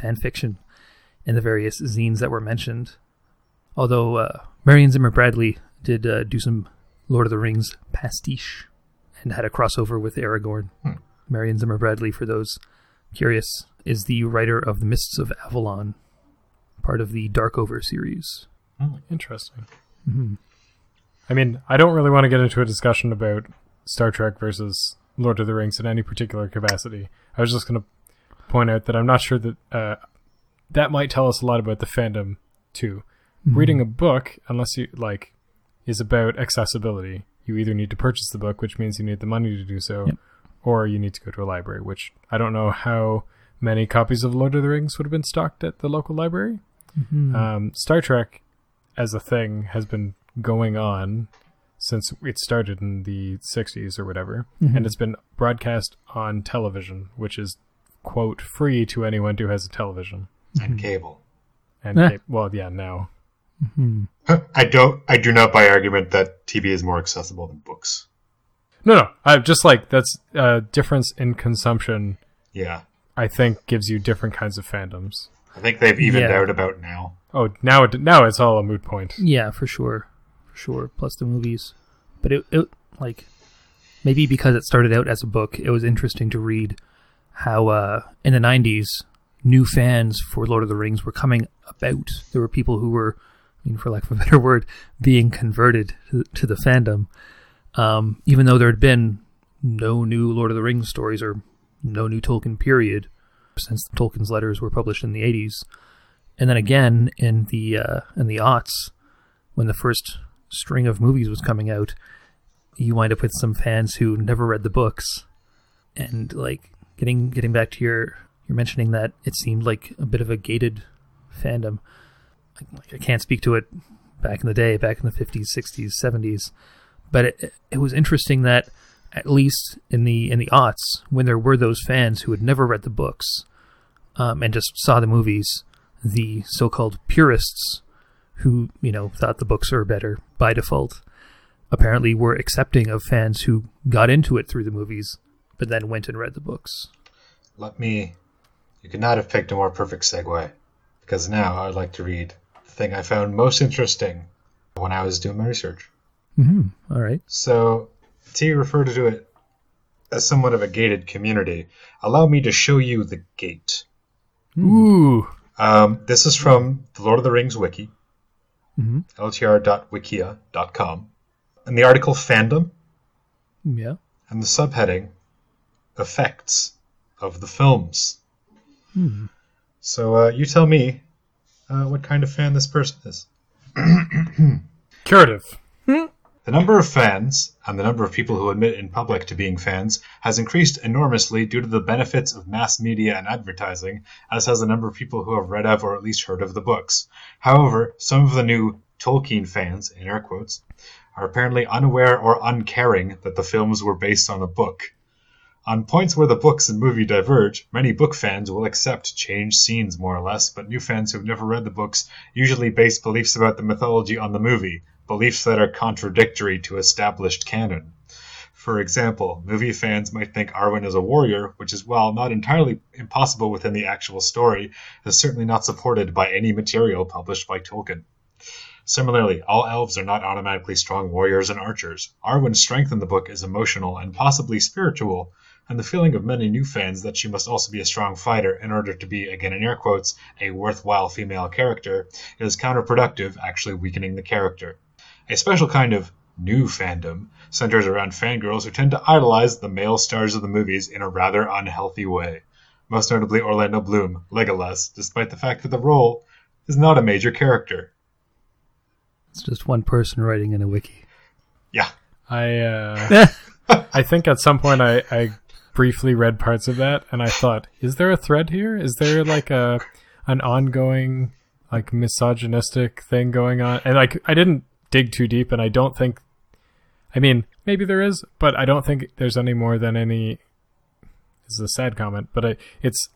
fan fiction in the various zines that were mentioned. Although Marion Zimmer Bradley did do some Lord of the Rings pastiche and had a crossover with Aragorn. Marion Zimmer Bradley, for those curious, is the writer of The Mists of Avalon, part of the Darkover series. Oh, interesting. I mean, I don't really want to get into a discussion about Star Trek versus Lord of the Rings in any particular capacity. I was just going to point out that I'm not sure that that might tell us a lot about the fandom, too. Reading a book, unless you like, is about accessibility. You either need to purchase the book, which means you need the money to do so, or you need to go to a library, which I don't know how many copies of Lord of the Rings would have been stocked at the local library. Star Trek, as a thing, has been going on since it started in the 60s or whatever, and it's been broadcast on television, which is, quote, free to anyone who has a television. And cable. And well, yeah, now. I do not buy argument that TV is more accessible than books. No. I just like that's a difference in consumption. Yeah. I think gives you different kinds of fandoms. I think they've evened out about now. Oh, now it's all a moot point. Yeah, for sure. Plus the movies. But it like maybe because it started out as a book, it was interesting to read how in the 90s new fans for Lord of the Rings were coming about. There were people who were, I mean, for lack of a better word, being converted to the fandom. Even though there had been no new Lord of the Rings stories or no new Tolkien period since Tolkien's letters were published in the 80s. And then again in the aughts, when the first string of movies was coming out, you wind up with some fans who never read the books. And like getting back to you're mentioning that it seemed like a bit of a gated fandom. Like I can't speak to it back in the day, back in the 50s, 60s, 70s. But it was interesting that at least in the aughts, when there were those fans who had never read the books and just saw the movies, the so-called purists who, you know, thought the books were better by default, apparently were accepting of fans who got into it through the movies but then went and read the books. You could not have picked a more perfect segue, because now I'd like to read the thing I found most interesting when I was doing my research. All right. So, T referred to it as somewhat of a gated community. Allow me to show you the gate. Ooh. This is from the Lord of the Rings wiki, ltr.wikia.com, and the article Fandom. Yeah. And the subheading, Effects of the Films. Hmm. So you tell me what kind of fan this person is. Curative. The number of fans, and the number of people who admit in public to being fans, has increased enormously due to the benefits of mass media and advertising, as has the number of people who have read of or at least heard of the books. However, some of the new Tolkien fans, in air quotes, are apparently unaware or uncaring that the films were based on a book. On points where the books and movie diverge, many book fans will accept changed scenes, more or less, but new fans who have never read the books usually base beliefs about the mythology on the movie, beliefs that are contradictory to established canon. For example, movie fans might think Arwen is a warrior, which is, while not entirely impossible within the actual story, is certainly not supported by any material published by Tolkien. Similarly, all elves are not automatically strong warriors and archers. Arwen's strength in the book is emotional and possibly spiritual, and the feeling of many new fans that she must also be a strong fighter in order to be, again in air quotes, a worthwhile female character, is counterproductive, actually weakening the character. A special kind of new fandom centers around fangirls who tend to idolize the male stars of the movies in a rather unhealthy way, most notably Orlando Bloom, Legolas, despite the fact that the role is not a major character. It's just one person writing in a wiki. Yeah. I think at some point I briefly read parts of that, and I thought, is there a thread here? Is there like an ongoing like misogynistic thing going on? And like I didn't dig too deep, and I don't think, I mean, maybe there is, but I don't think there's any more than any, this is a sad comment, but I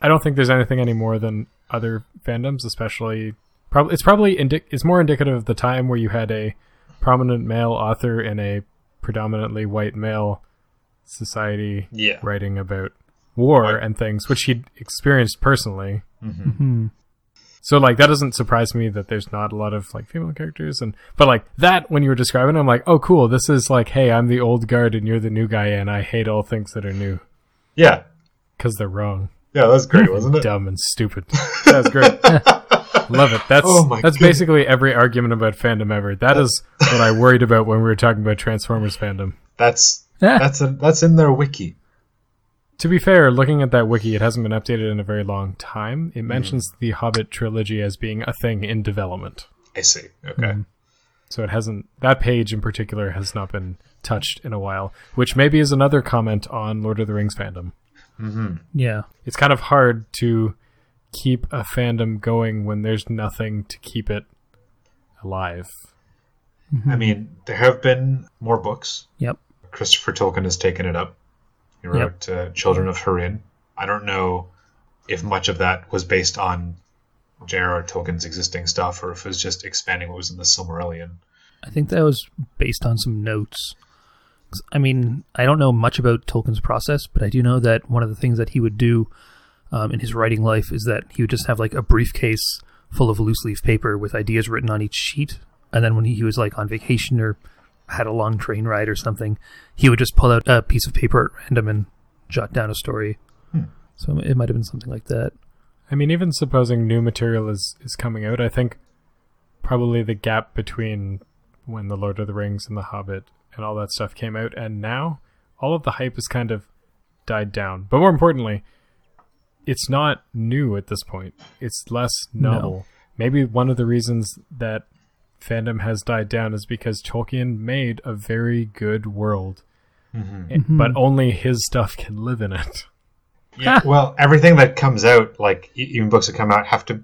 don't think there's anything any more than other fandoms, especially, it's more indicative of the time where you had a prominent male author in a predominantly white male society writing about war and things, which he'd experienced personally. Mm-hmm. So, like, that doesn't surprise me that there's not a lot of, like, female characters. But, like, that, when you were describing it, I'm like, oh, cool, this is like, hey, I'm the old guard and you're the new guy and I hate all things that are new. Yeah. Because they're wrong. Yeah, that was great, wasn't it? Dumb and stupid. That was great. Love it. That's basically every argument about fandom ever. That's what I worried about when we were talking about Transformers fandom. That's in their wiki. To be fair, looking at that wiki, it hasn't been updated in a very long time. It mentions the Hobbit trilogy as being a thing in development. I see. Okay. So it hasn't, that page in particular has not been touched in a while, which maybe is another comment on Lord of the Rings fandom. Mm-hmm. Yeah. It's kind of hard to keep a fandom going when there's nothing to keep it alive. Mm-hmm. I mean, there have been more books. Yep. Christopher Tolkien has taken it up. He wrote Children of Húrin. I don't know if much of that was based on J.R.R. Tolkien's existing stuff or if it was just expanding what was in the Silmarillion. I think that was based on some notes. I mean, I don't know much about Tolkien's process, but I do know that one of the things that he would do in his writing life is that he would just have like a briefcase full of loose-leaf paper with ideas written on each sheet. And then when he was like on vacation or had a long train ride or something, he would just pull out a piece of paper at random and jot down a story. So it might have been something like that. I mean, even supposing new material is coming out, I think probably the gap between when The Lord of the Rings and The Hobbit and all that stuff came out and now, all of the hype has kind of died down. But more importantly, it's not new at this point. It's less novel. No. Maybe one of the reasons that fandom has died down is because Tolkien made a very good world, but only his stuff can live in it. Yeah, well, everything that comes out, like even books that come out, have to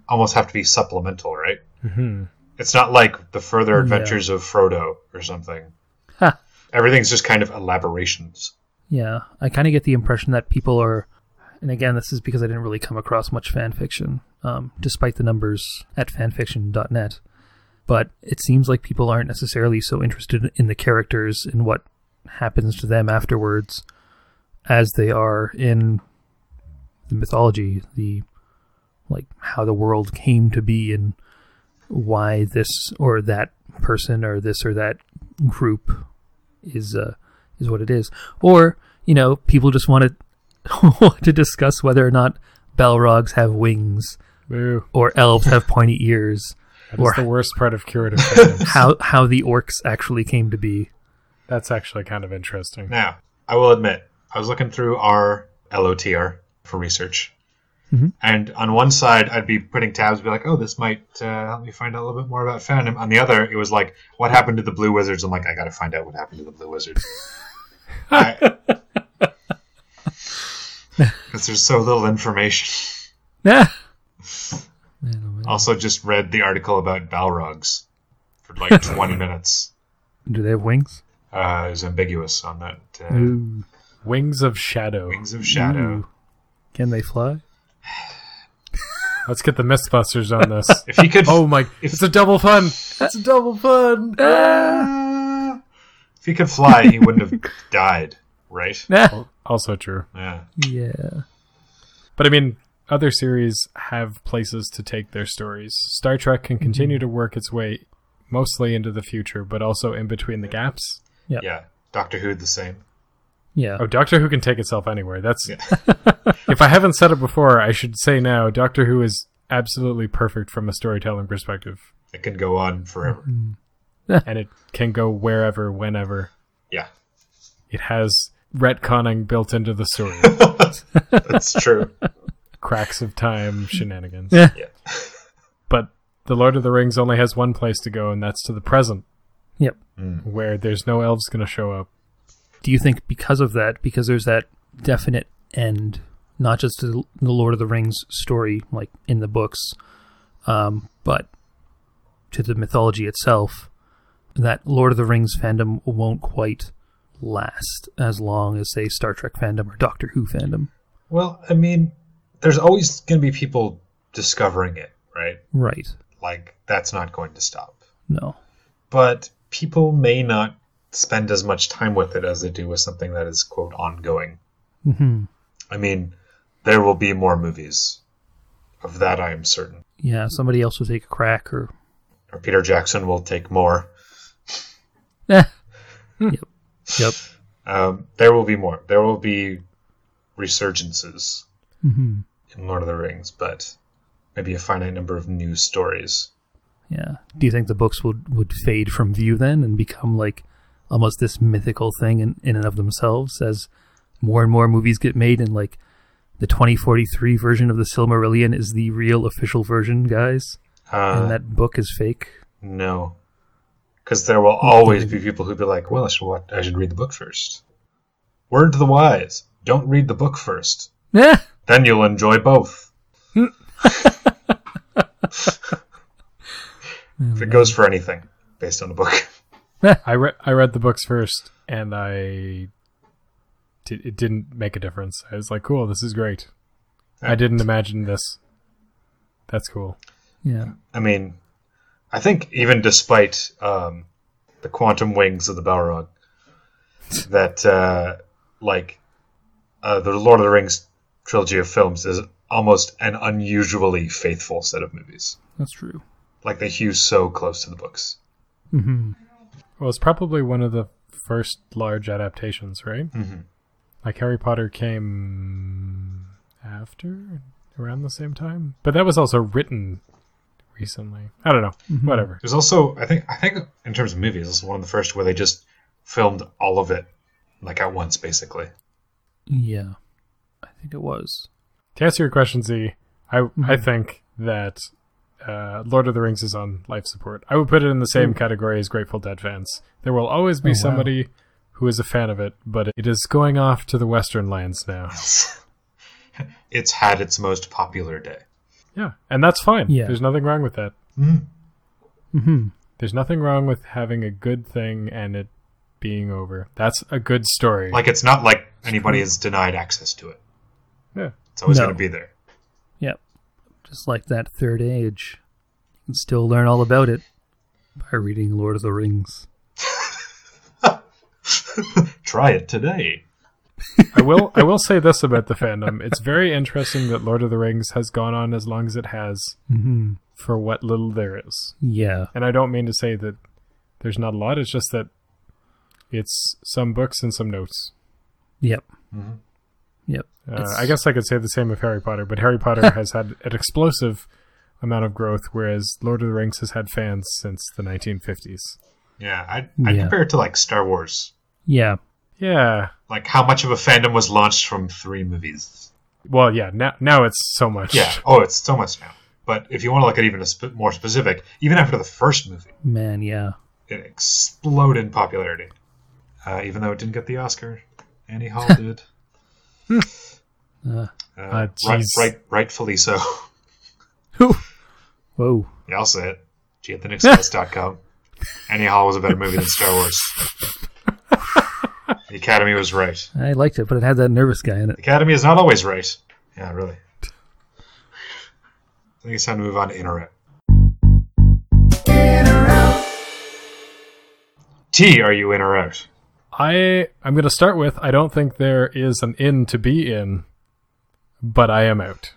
be supplemental, right? Mm-hmm. It's not like the further adventures of Frodo or something. Huh. Everything's just kind of elaborations. Yeah, I kind of get the impression that people are, and again, this is because I didn't really come across much fan fiction, despite the numbers at fanfiction.net. But it seems like people aren't necessarily so interested in the characters and what happens to them afterwards as they are in the mythology, the like how the world came to be and why this or that person or this or that group is what it is. Or, you know, people just want to discuss whether or not Balrogs have wings Boo. Or elves have pointy ears. That is the worst part of curative fandoms. How the orcs actually came to be. That's actually kind of interesting. Now, I will admit, I was looking through our LOTR for research. Mm-hmm. And on one side, I'd be putting tabs, be like, oh, this might help me find out a little bit more about fandom. On the other, it was like, what happened to the Blue Wizards? I'm like, I got to find out what happened to the Blue Wizards. Because there's so little information. Yeah. Also, just read the article about Balrogs for like 20 minutes. Do they have wings? It was ambiguous on that. Wings of Shadow. Wings of Shadow. Ooh. Can they fly? Let's get the Mythbusters on this. If he could, oh my! It's a double pun. It's a double pun. If he could fly, he wouldn't have died, right? Also true. Yeah. But I mean, other series have places to take their stories. Star Trek can continue to work its way mostly into the future, but also in between the gaps. Yep. Yeah. Doctor Who the same. Yeah. Oh, Doctor Who can take itself anywhere. That's If I haven't said it before, I should say now, Doctor Who is absolutely perfect from a storytelling perspective. It can go on forever. And it can go wherever, whenever. Yeah. It has retconning built into the story. That's true. Cracks of time shenanigans. Yeah. But The Lord of the Rings only has one place to go, and that's to the present. Yep. Where there's no elves going to show up. Do you think because of that, because there's that definite end, not just to the Lord of the Rings story, like in the books, but to the mythology itself, that Lord of the Rings fandom won't quite last as long as, say, Star Trek fandom or Doctor Who fandom? Well, I mean, there's always going to be people discovering it, right? Right. Like, that's not going to stop. No. But people may not spend as much time with it as they do with something that is, quote, ongoing. Mm-hmm. I mean, there will be more movies. Of that, I am certain. Yeah, somebody else will take a crack, or Peter Jackson will take more. Yep. There will be more. There will be resurgences in Lord of the Rings, but maybe a finite number of new stories. Yeah. Do you think the books would fade from view then and become like almost this mythical thing in and of themselves as more and more movies get made, and like the 2043 version of the Silmarillion is the real official version, guys? And that book is fake? No. Because there will always be people who'd be like, well, I should read the book first. Word to the wise, don't read the book first. Yeah. Then you'll enjoy both. If it goes for anything based on a book. I read the books first, and it didn't make a difference. I was like, cool, this is great. I didn't imagine this. That's cool. Yeah. I mean, I think even despite the quantum wings of the Balrog, that the Lord of the Rings trilogy of films is almost an unusually faithful set of movies. That's true. Like, they hew so close to the books. Mm-hmm. Well, it's probably one of the first large adaptations, right? Mm-hmm. Like, Harry Potter came after, around the same time. But that was also written recently. I don't know. Mm-hmm. Whatever. It was also, I think in terms of movies, this is one of the first where they just filmed all of it, like, at once, basically. Yeah. I think it was. To answer your question, Z, I think that Lord of the Rings is on life support. I would put it in the same category as Grateful Dead fans. There will always be somebody who is a fan of it, but it is going off to the Western lands now. It's had its most popular day. Yeah, and that's fine. Yeah. There's nothing wrong with that. Mm-hmm. There's nothing wrong with having a good thing and it being over. That's a good story. Like, it's not like anybody is denied access to it. Yeah. It's always going to be there. Yep. Just like that Third Age. You can still learn all about it by reading Lord of the Rings. Try it today. I will say this about the fandom. It's very interesting that Lord of the Rings has gone on as long as it has for what little there is. Yeah. And I don't mean to say that there's not a lot. It's just that it's some books and some notes. Yep. Mm-hmm. Yep. I guess I could say the same of Harry Potter, but Harry Potter has had an explosive amount of growth, whereas Lord of the Rings has had fans since the 1950s. Yeah, I'd compare it to like Star Wars. Yeah. Yeah. Like how much of a fandom was launched from 3 movies. Well, yeah, now it's so much. Yeah, oh, it's so much now. But if you want to look at even more specific, even after the first movie. Man, yeah. It exploded in popularity. Even though it didn't get the Oscar. Annie Hall did. Rightfully so. Whoa. Yeah, I'll say it. G at the NextCast.com. Annie Hall was a better movie than Star Wars. The Academy was right. I liked it, but it had that nervous guy in it. The Academy is not always right. Yeah, really. I think it's time to move on to Internet. T, are you in or out? I'm going to start with, I don't think there is an in to be in, but I am out.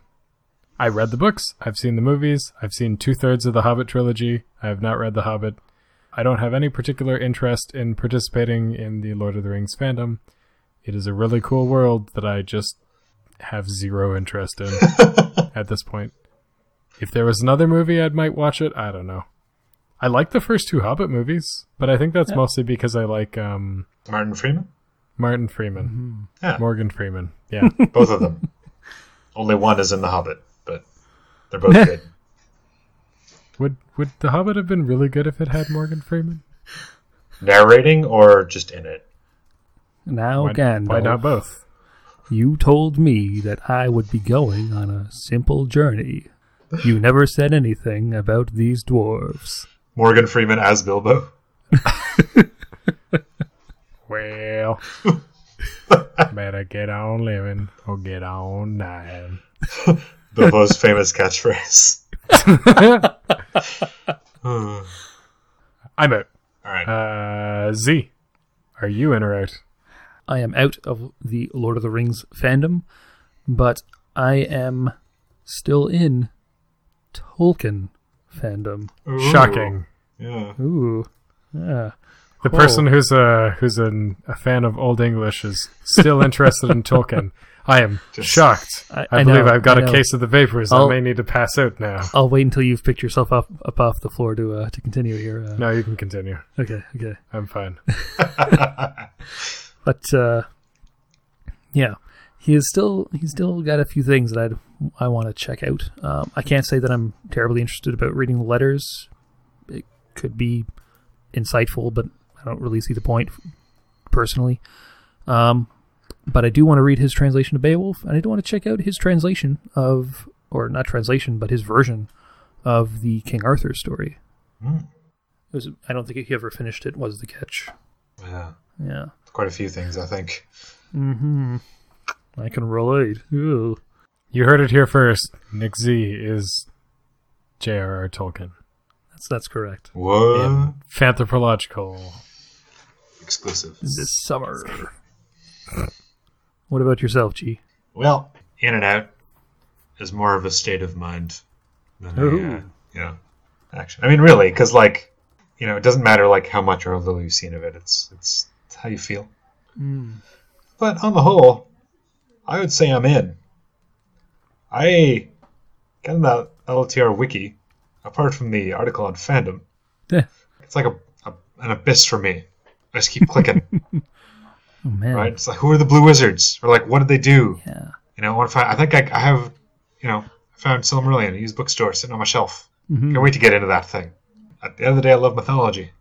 I read the books. I've seen the movies. I've seen 2/3 of the Hobbit trilogy. I have not read The Hobbit. I don't have any particular interest in participating in the Lord of the Rings fandom. It is a really cool world that I just have zero interest in at this point. If there was another movie, I might watch it. I don't know. I like the first 2 Hobbit movies, but I think that's mostly because I like... Martin Freeman. Mm-hmm. Yeah. Morgan Freeman. Yeah. Both of them. Only one is in The Hobbit, but they're both good. Would The Hobbit have been really good if it had Morgan Freeman? Narrating or just in it? Now, Gandalf. Why not both? You told me that I would be going on a simple journey. You never said anything about these dwarves. Morgan Freeman as Bilbo. Well, better get on living or get on dying. Bilbo's famous catchphrase. I'm out. All right. Z, are you in or out? I am out of the Lord of the Rings fandom, but I am still in Tolkien fandom. Ooh. Shocking. Yeah. Ooh. Yeah. The person who's a fan of Old English is still interested in Tolkien. I am shocked. I believe I've got a case of the vapors. I may need to pass out now. I'll wait until you've picked yourself up off the floor to continue here. No, you can continue. Okay. I'm fine. But yeah, he's still got a few things that I want to check out. I can't say that I'm terribly interested about reading the letters. It could be insightful, but I don't really see the point personally. But I do want to read his translation of Beowulf, and I do want to check out his translation of, or not translation, but his version of the King Arthur story. Mm. I don't think he ever finished it, was the catch. Yeah. Quite a few things, I think. Mm-hmm. I can relate. Ew. You heard it here first. Nick Z is J.R.R. Tolkien. That's correct. What? In Fanthropological. Exclusive. This summer. What about yourself, G? Well, in and out is more of a state of mind than action. I mean, really, because, like, you know, it doesn't matter, like, how much or how little you've seen of it. It's how you feel. Mm. But on the whole, I would say I'm in. I got in that LTR wiki, apart from the article on fandom. Yeah. It's like an abyss for me. I just keep clicking. Oh, man. Right? It's like, who are the Blue Wizards? Or, like, what did they do? Yeah. You know, I found Silmarillion, a used bookstore sitting on my shelf. Mm-hmm. Can't wait to get into that thing. At the end of the day, I love mythology.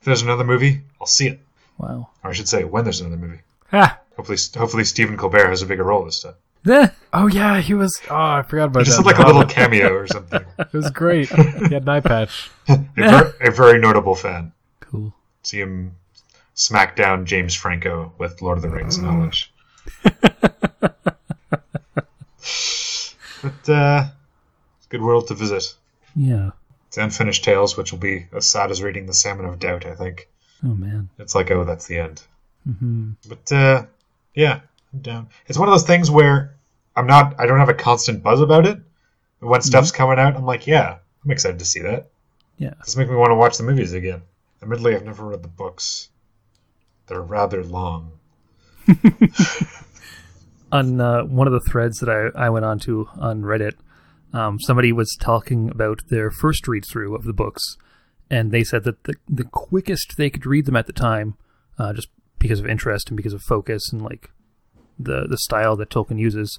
If there's another movie, I'll see it. Wow. Or I should say, when there's another movie. Ha! Hopefully Stephen Colbert has a bigger role this time. Oh yeah, he was. Oh, I forgot about that. Just like a little cameo or something. It was great. He had an eye patch. A very notable fan. Cool. See him smack down James Franco with Lord of the Rings knowledge. But it's a good world to visit. Yeah. It's Unfinished Tales, which will be as sad as reading The Salmon of Doubt, I think. Oh man. It's like, oh, that's the end. Mm-hmm. But yeah, I'm down. It's one of those things where I don't have a constant buzz about it. But when stuff's coming out, I'm like, yeah, I'm excited to see that. Yeah, this makes me want to watch the movies again. Admittedly, I've never read the books; they're rather long. on one of the threads that I went onto on Reddit, somebody was talking about their first read-through of the books, and they said that the quickest they could read them at the time, just because of interest and because of focus and like the style that Tolkien uses,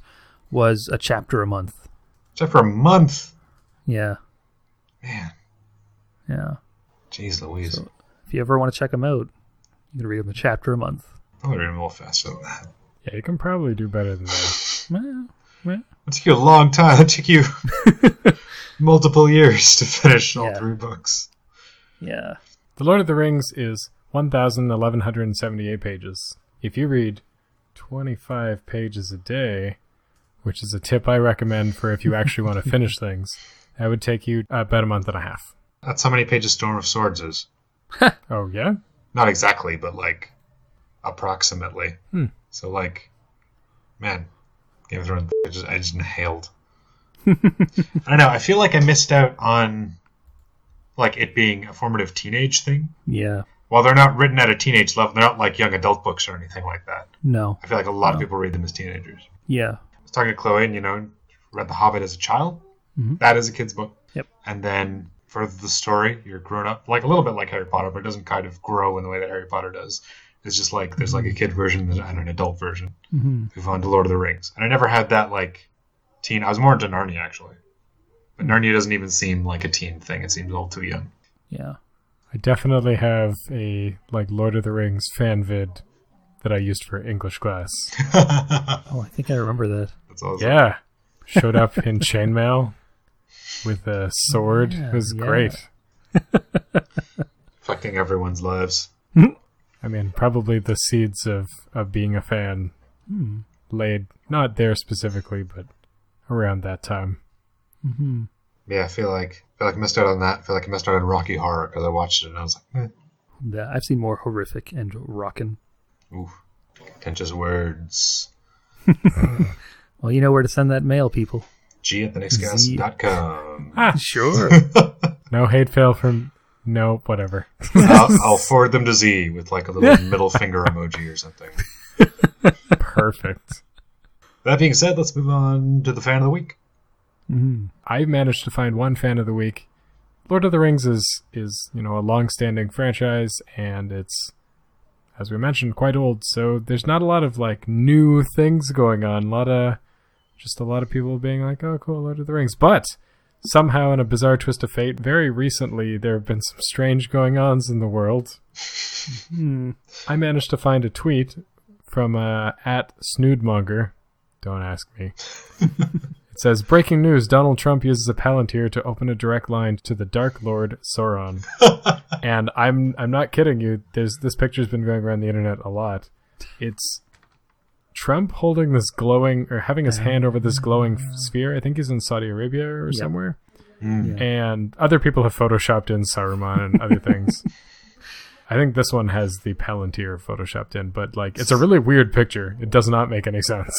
was a chapter a month. Chapter a month? Yeah. Man. Yeah. Jeez Louise. So if you ever want to check them out, you can read them a chapter a month. I'm going to read them a little faster than that. Yeah, you can probably do better than that. Well, it took you a long time. It took you multiple years to finish all three books. Yeah. The Lord of the Rings is 1,178 pages. If you read 25 pages a day, which is a tip I recommend for if you actually want to finish things, that would take you about a month and a half. That's how many pages Storm of Swords is. Oh, yeah? Not exactly, but like approximately. So like, man, Game of Thrones, I just inhaled. I don't know. I feel like I missed out on like it being a formative teenage thing. Yeah. While they're not written at a teenage level, they're not like young adult books or anything like that. No. I feel like a lot of people read them as teenagers. Yeah. I was talking to Chloe and, read The Hobbit as a child. Mm-hmm. That is a kid's book. Yep. And then for the story, you're grown up, like a little bit like Harry Potter, but it doesn't kind of grow in the way that Harry Potter does. It's just like there's like a kid version and an adult version. Mm-hmm. Move on to Lord of the Rings. And I never had that like teen. I was more into Narnia, actually. But Narnia doesn't even seem like a teen thing. It seems a little too young. Yeah. I definitely have a like Lord of the Rings fan vid that I used for English class. Oh, I think I remember that. That's awesome. Yeah. Showed up in chainmail with a sword. Yeah, it was great. Affecting everyone's lives. I mean, probably the seeds of being a fan laid, not there specifically, but around that time. Mm-hmm. Yeah, I feel like I missed out on that. I feel like I missed out on Rocky Horror because I watched it and I was like, eh. Yeah, I've seen more horrific and rockin'. Oof. Contentious words. Well, you know where to send that mail, people. g@thenextcast.com. Ah, sure. No hate fail from... No, whatever. I'll forward them to Z with like a little middle finger emoji or something. Perfect. That being said, let's move on to the fan of the week. Mm-hmm. I managed to find one fan of the week. Lord of the Rings is a long-standing franchise, and it's, as we mentioned, quite old. So there's not a lot of like new things going on. A lot of people being like, oh, cool, Lord of the Rings, but. Somehow, in a bizarre twist of fate, very recently there have been some strange going-ons in the world. I managed to find a tweet from @Snoodmonger. Don't ask me. It says, breaking news, Donald Trump uses a Palantir to open a direct line to the Dark Lord Sauron. And I'm not kidding you. This picture's been going around the internet a lot. It's Trump holding this glowing, or having his hand over this glowing sphere. I think he's in Saudi Arabia or somewhere. Mm. Yeah. And other people have photoshopped in Saruman and other things. I think this one has the Palantir photoshopped in, but like it's a really weird picture. It does not make any sense.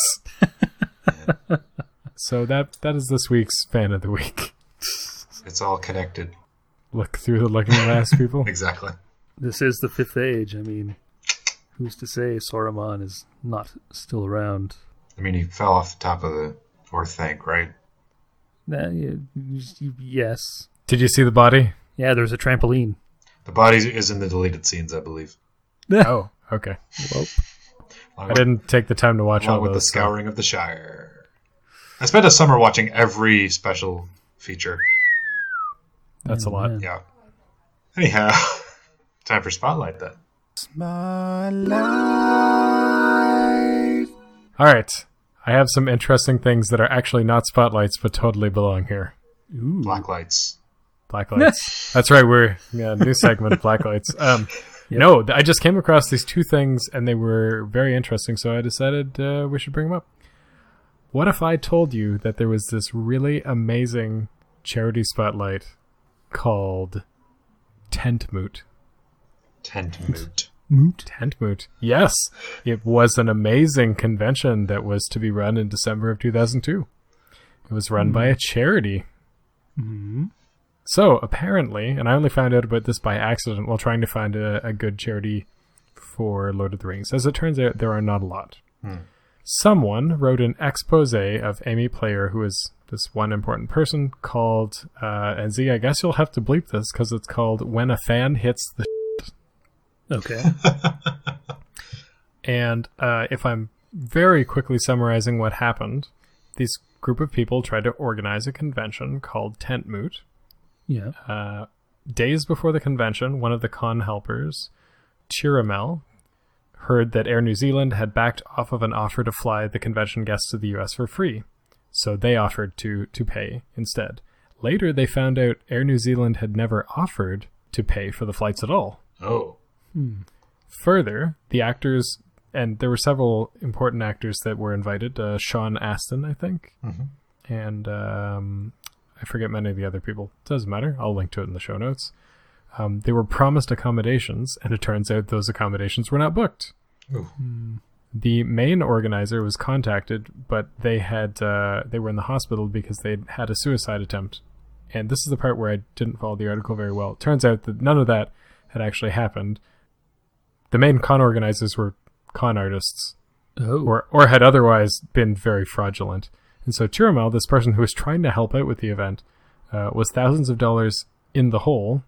So that is this week's fan of the week. It's all connected. Look through the looking glass, people. Exactly. This is the fifth age. I mean, who's to say Saruman is not still around? I mean, he fell off the top of the fourth thing, right? Yes. Did you see the body? Yeah, there's a trampoline. The body is in the deleted scenes, I believe. Oh, okay. Well, I didn't take the time to watch all with those, the Scouring of the Shire. I spent a summer watching every special feature. That's a lot. Yeah. Anyhow, time for Spotlight, then. My life. All right. I have some interesting things that are actually not spotlights, but totally belong here. Ooh. Blacklights. That's right. We're new segment, Blacklights. Yep. No, I just came across these two things, and they were very interesting, so I decided we should bring them up. What if I told you that there was this really amazing charity spotlight called Tentmoot? Tentmoot. Yes, it was an amazing convention that was to be run in December of 2002. It was run by a charity. Mm-hmm. So apparently, and I only found out about this by accident while trying to find a good charity for Lord of the Rings. As it turns out, there are not a lot. someone wrote an expose of Amy Player, who is this one important person, called, and Z, I guess you'll have to bleep this because it's called When a Fan Hits the Shit. Okay. And if I'm very quickly summarizing what happened, this group of people tried to organize a convention called Tentmoot. Yeah. Days before the convention, one of the con helpers, Chiramel, heard that Air New Zealand had backed off of an offer to fly the convention guests to the U.S. for free, so they offered to pay instead. Later, they found out Air New Zealand had never offered to pay for the flights at all. Oh. Hmm. Further, the actors, and there were several important actors that were invited, Sean Astin, I think, mm-hmm. and I forget many of the other people. Doesn't matter. I'll link to it in the show notes. They were promised accommodations, and it turns out those accommodations were not booked. Ooh. The main organizer was contacted, but they were in the hospital because they'd had a suicide attempt. And this is the part where I didn't follow the article very well. It turns out that none of that had actually happened. The main con organizers were con artists, or had otherwise been very fraudulent. And so Chiramel, this person who was trying to help out with the event, was thousands of dollars in the hole,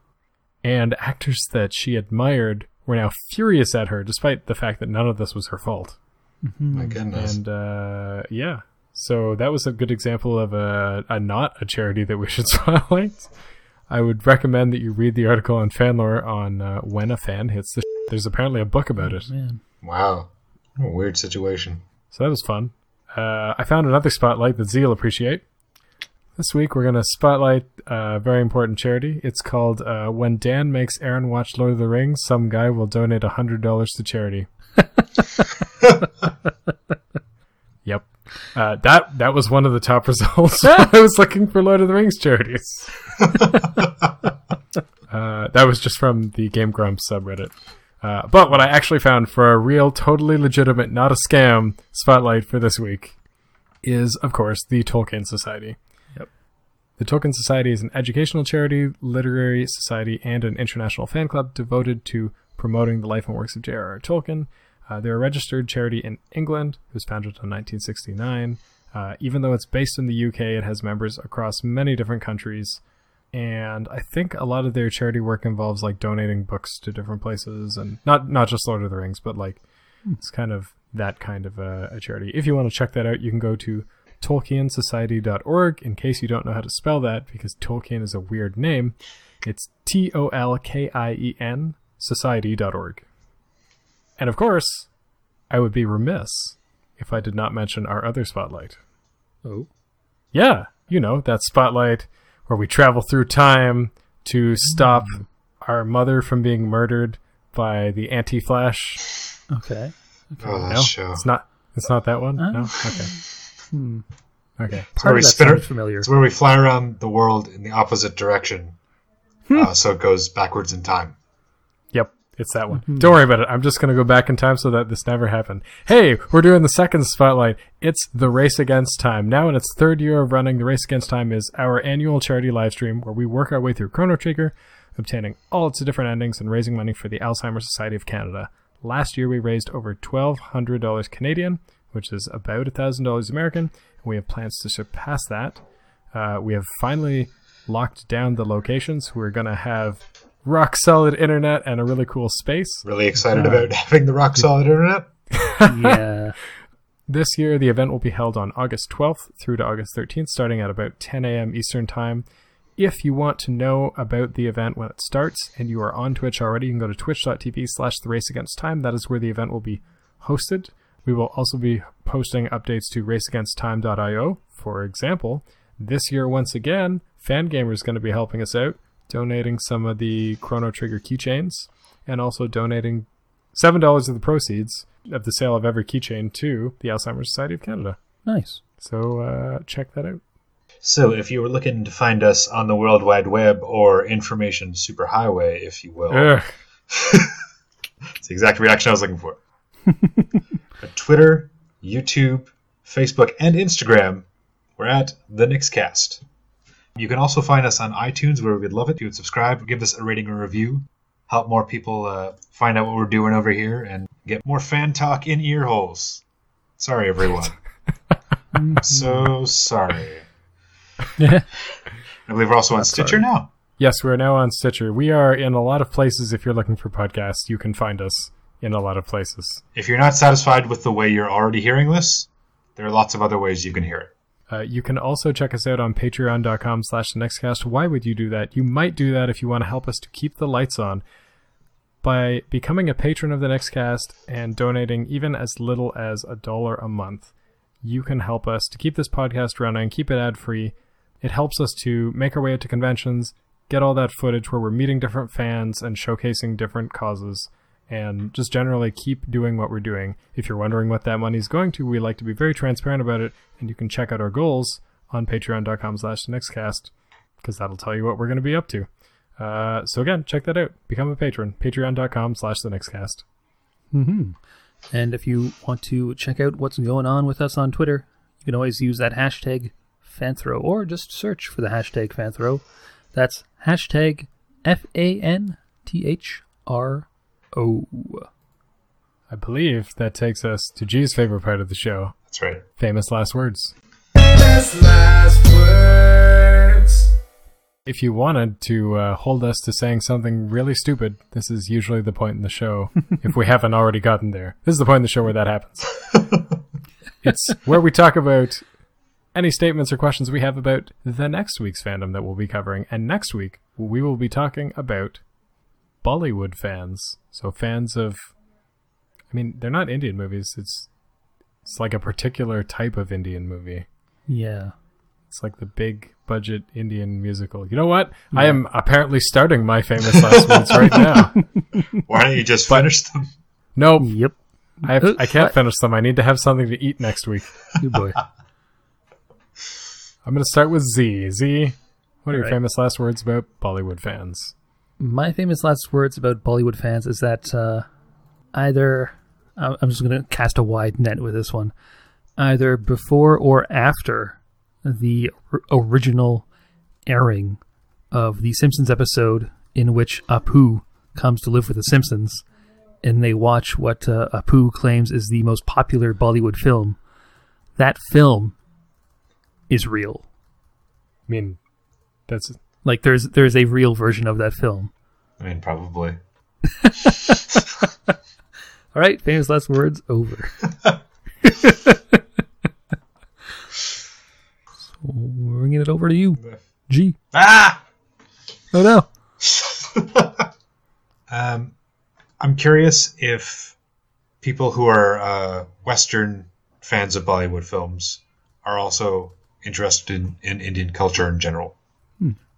and actors that she admired were now furious at her, despite the fact that none of this was her fault. Mm-hmm. My goodness. And yeah, so that was a good example of a not a charity that we should spotlight. I would recommend that you read the article on Fanlore on When a Fan Hits the Shit. There's apparently a book about it. Man. Wow. What a weird situation. So that was fun. I found another spotlight that Z will appreciate. This week we're going to spotlight a very important charity. It's called When Dan Makes Aaron Watch Lord of the Rings, Some Guy Will Donate $100 to Charity. Yep. That was one of the top results I was looking for Lord of the Rings charities. That was just from the Game Grumps subreddit. But what I actually found for a real, totally legitimate, not a scam spotlight for this week is, of course, the Tolkien Society. Yep. The Tolkien Society is an educational charity, literary society, and an international fan club devoted to promoting the life and works of J.R.R. Tolkien. They're a registered charity in England. It was founded in 1969. Even though it's based in the UK, it has members across many different countries. And I think a lot of their charity work involves like donating books to different places, and not just Lord of the Rings, but like it's kind of that kind of a charity. If you want to check that out, you can go to TolkienSociety.org, in case you don't know how to spell that, because Tolkien is a weird name. It's Tolkien Society.org. And of course, I would be remiss if I did not mention our other spotlight. Oh. Yeah, you know, that spotlight where we travel through time to stop our mother from being murdered by the anti-Flash. Okay. Oh, that show. It's not that one? No? Okay. Okay. It's where we fly around the world in the opposite direction. So it goes backwards in time. Yep, it's that one. Don't worry about it. I'm just going to go back in time so that this never happened. Hey, we're doing the second spotlight. It's the Race Against Time. Now in its third year of running, the Race Against Time is our annual charity live stream where we work our way through Chrono Trigger, obtaining all its different endings and raising money for the Alzheimer's Society of Canada. Last year, we raised over $1,200 Canadian, which is about $1,000 American, and we have plans to surpass that. We have finally locked down the locations. We're going to have rock solid internet and a really cool space. Really excited about having the rock solid internet. Yeah. This year the event will be held on August 12th through to August 13th, starting at about 10 a.m. Eastern time. If you want to know about the event when it starts and you are on Twitch already, you can go to twitch.tv/theraceagainsttime. That is where the event will be hosted. We will also be posting updates to raceagainsttime.io. For example, this year once again, Fangamer is going to be helping us out, donating some of the Chrono Trigger keychains, and also donating $7 of the proceeds of the sale of every keychain to the Alzheimer's Society of Canada. Nice. So check that out. So if you were looking to find us on the World Wide Web, or Information Superhighway, if you will. It's the exact reaction I was looking for. But Twitter, YouTube, Facebook, and Instagram, we're at the NextCast. You can also find us on iTunes, where we'd love it if you would subscribe, give us a rating or review, help more people find out what we're doing over here, and get more fan talk in ear holes. Sorry, everyone. I'm so sorry. I believe we're also on Stitcher now. Yes, we're now on Stitcher. We are in a lot of places. If you're looking for podcasts, you can find us in a lot of places. If you're not satisfied with the way you're already hearing this, there are lots of other ways you can hear it. You can also check us out on patreon.com/nextcast. Why would you do that? You might do that if you want to help us to keep the lights on by becoming a patron of the NextCast and donating even as little as $1 a month. You can help us to keep this podcast running, keep it ad-free. It helps us to make our way out to conventions, get all that footage where we're meeting different fans and showcasing different causes, and just generally keep doing what we're doing. If you're wondering what that money is going to, we like to be very transparent about it, and you can check out our goals on patreon.com/nextcast, because that'll tell you what we're going to be up to. So again, check that out. Become a patron. Patreon.com/thenextcast. Mm-hmm. And if you want to check out what's going on with us on Twitter, you can always use that hashtag Fanthro, or just search for the hashtag Fanthro. That's hashtag FANTHRO. I believe that takes us to G's favorite part of the show. That's right. Famous last words. Famous last words. If you wanted to hold us to saying something really stupid, this is usually the point in the show, if we haven't already gotten there. This is the point in the show where that happens. It's where we talk about any statements or questions we have about the next week's fandom that we'll be covering. And next week, we will be talking about Bollywood fans. So fans of, I mean, they're not Indian movies. It's like a particular type of Indian movie. Yeah. It's like the big budget Indian musical. You know what? Yeah. I am apparently starting my famous last words right now. Why don't you just finish them? Nope. Yep. I can't finish them. I need to have something to eat next week. Good boy. I'm going to start with Z. Z, what are your famous last words about Bollywood fans? My famous last words about Bollywood fans is that I'm just going to cast a wide net with this one, either before or after the original airing of the Simpsons episode in which Apu comes to live with the Simpsons, and they watch what Apu claims is the most popular Bollywood film. That film is real. I mean, that's... Like, there's a real version of that film. I mean, probably. All right, famous last words over. So we're bringing it over to you, G. Ah! Oh, no. I'm curious if people who are Western fans of Bollywood films are also interested in Indian culture in general.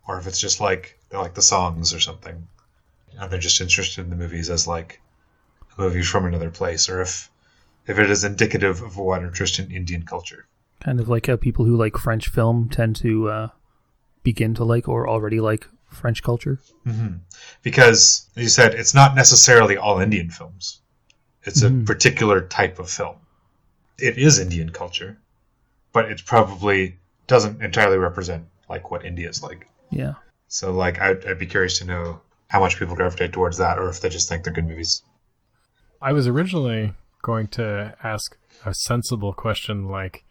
Or if it's just like they're like the songs or something, and they're just interested in the movies as like a movie from another place, or if it is indicative of a wider interest in Indian culture. Kind of like how people who like French film tend to begin to like or already like French culture. Mm-hmm. Because, as you said, it's not necessarily all Indian films. It's a particular type of film. It is Indian culture, but it probably doesn't entirely represent like what India is like. Yeah. So, like, I'd be curious to know how much people gravitate towards that, or if they just think they're good movies. I was originally going to ask a sensible question, like,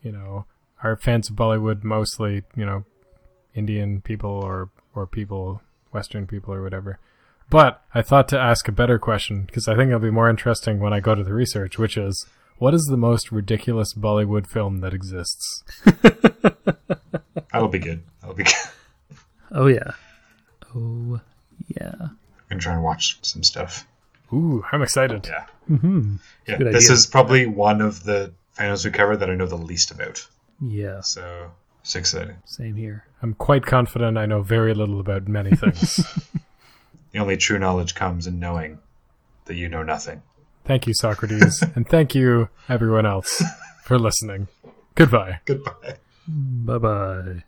you know, are fans of Bollywood mostly, you know, Indian people or people, Western people or whatever? But I thought to ask a better question, because I think it'll be more interesting when I go to the research, which is, what is the most ridiculous Bollywood film that exists? That'll be good. That'll be good. Oh, yeah. Oh, yeah. I'm going to try and watch some stuff. Ooh, I'm excited. Yeah. Mm-hmm. Yeah, this is probably one of the fandoms we cover that I know the least about. Yeah. So, it's exciting. Same here. I'm quite confident I know very little about many things. The only true knowledge comes in knowing that you know nothing. Thank you, Socrates. And thank you, everyone else, for listening. Goodbye. Goodbye. Bye-bye.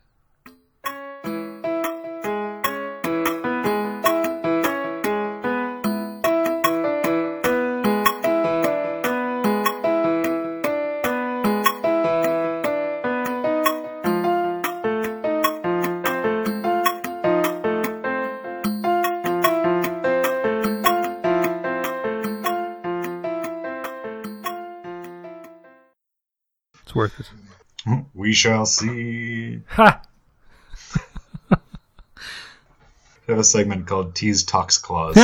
It's worth it. We shall see. Ha! We have a segment called Tease Tox Clause.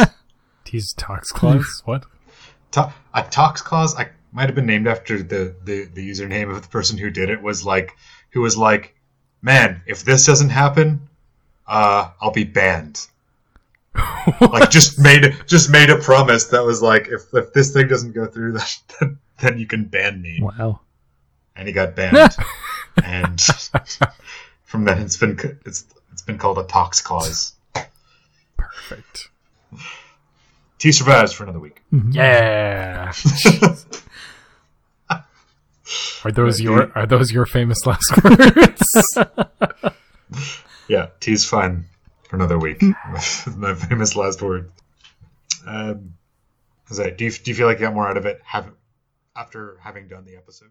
Tease Tox Clause? What? A Tox Clause, I might have been named after the username of the person who did it, who was like, man, if this doesn't happen, I'll be banned. Like just made a promise that was like, if this thing doesn't go through, then you can ban me. Wow. And he got banned. And from then it's been called a Tox Clause. Perfect. T survives for another week. Yeah. Are those your famous last words? Yeah, T's fine for another week. My famous last word. Do you feel like you got more out of it after having done the episode?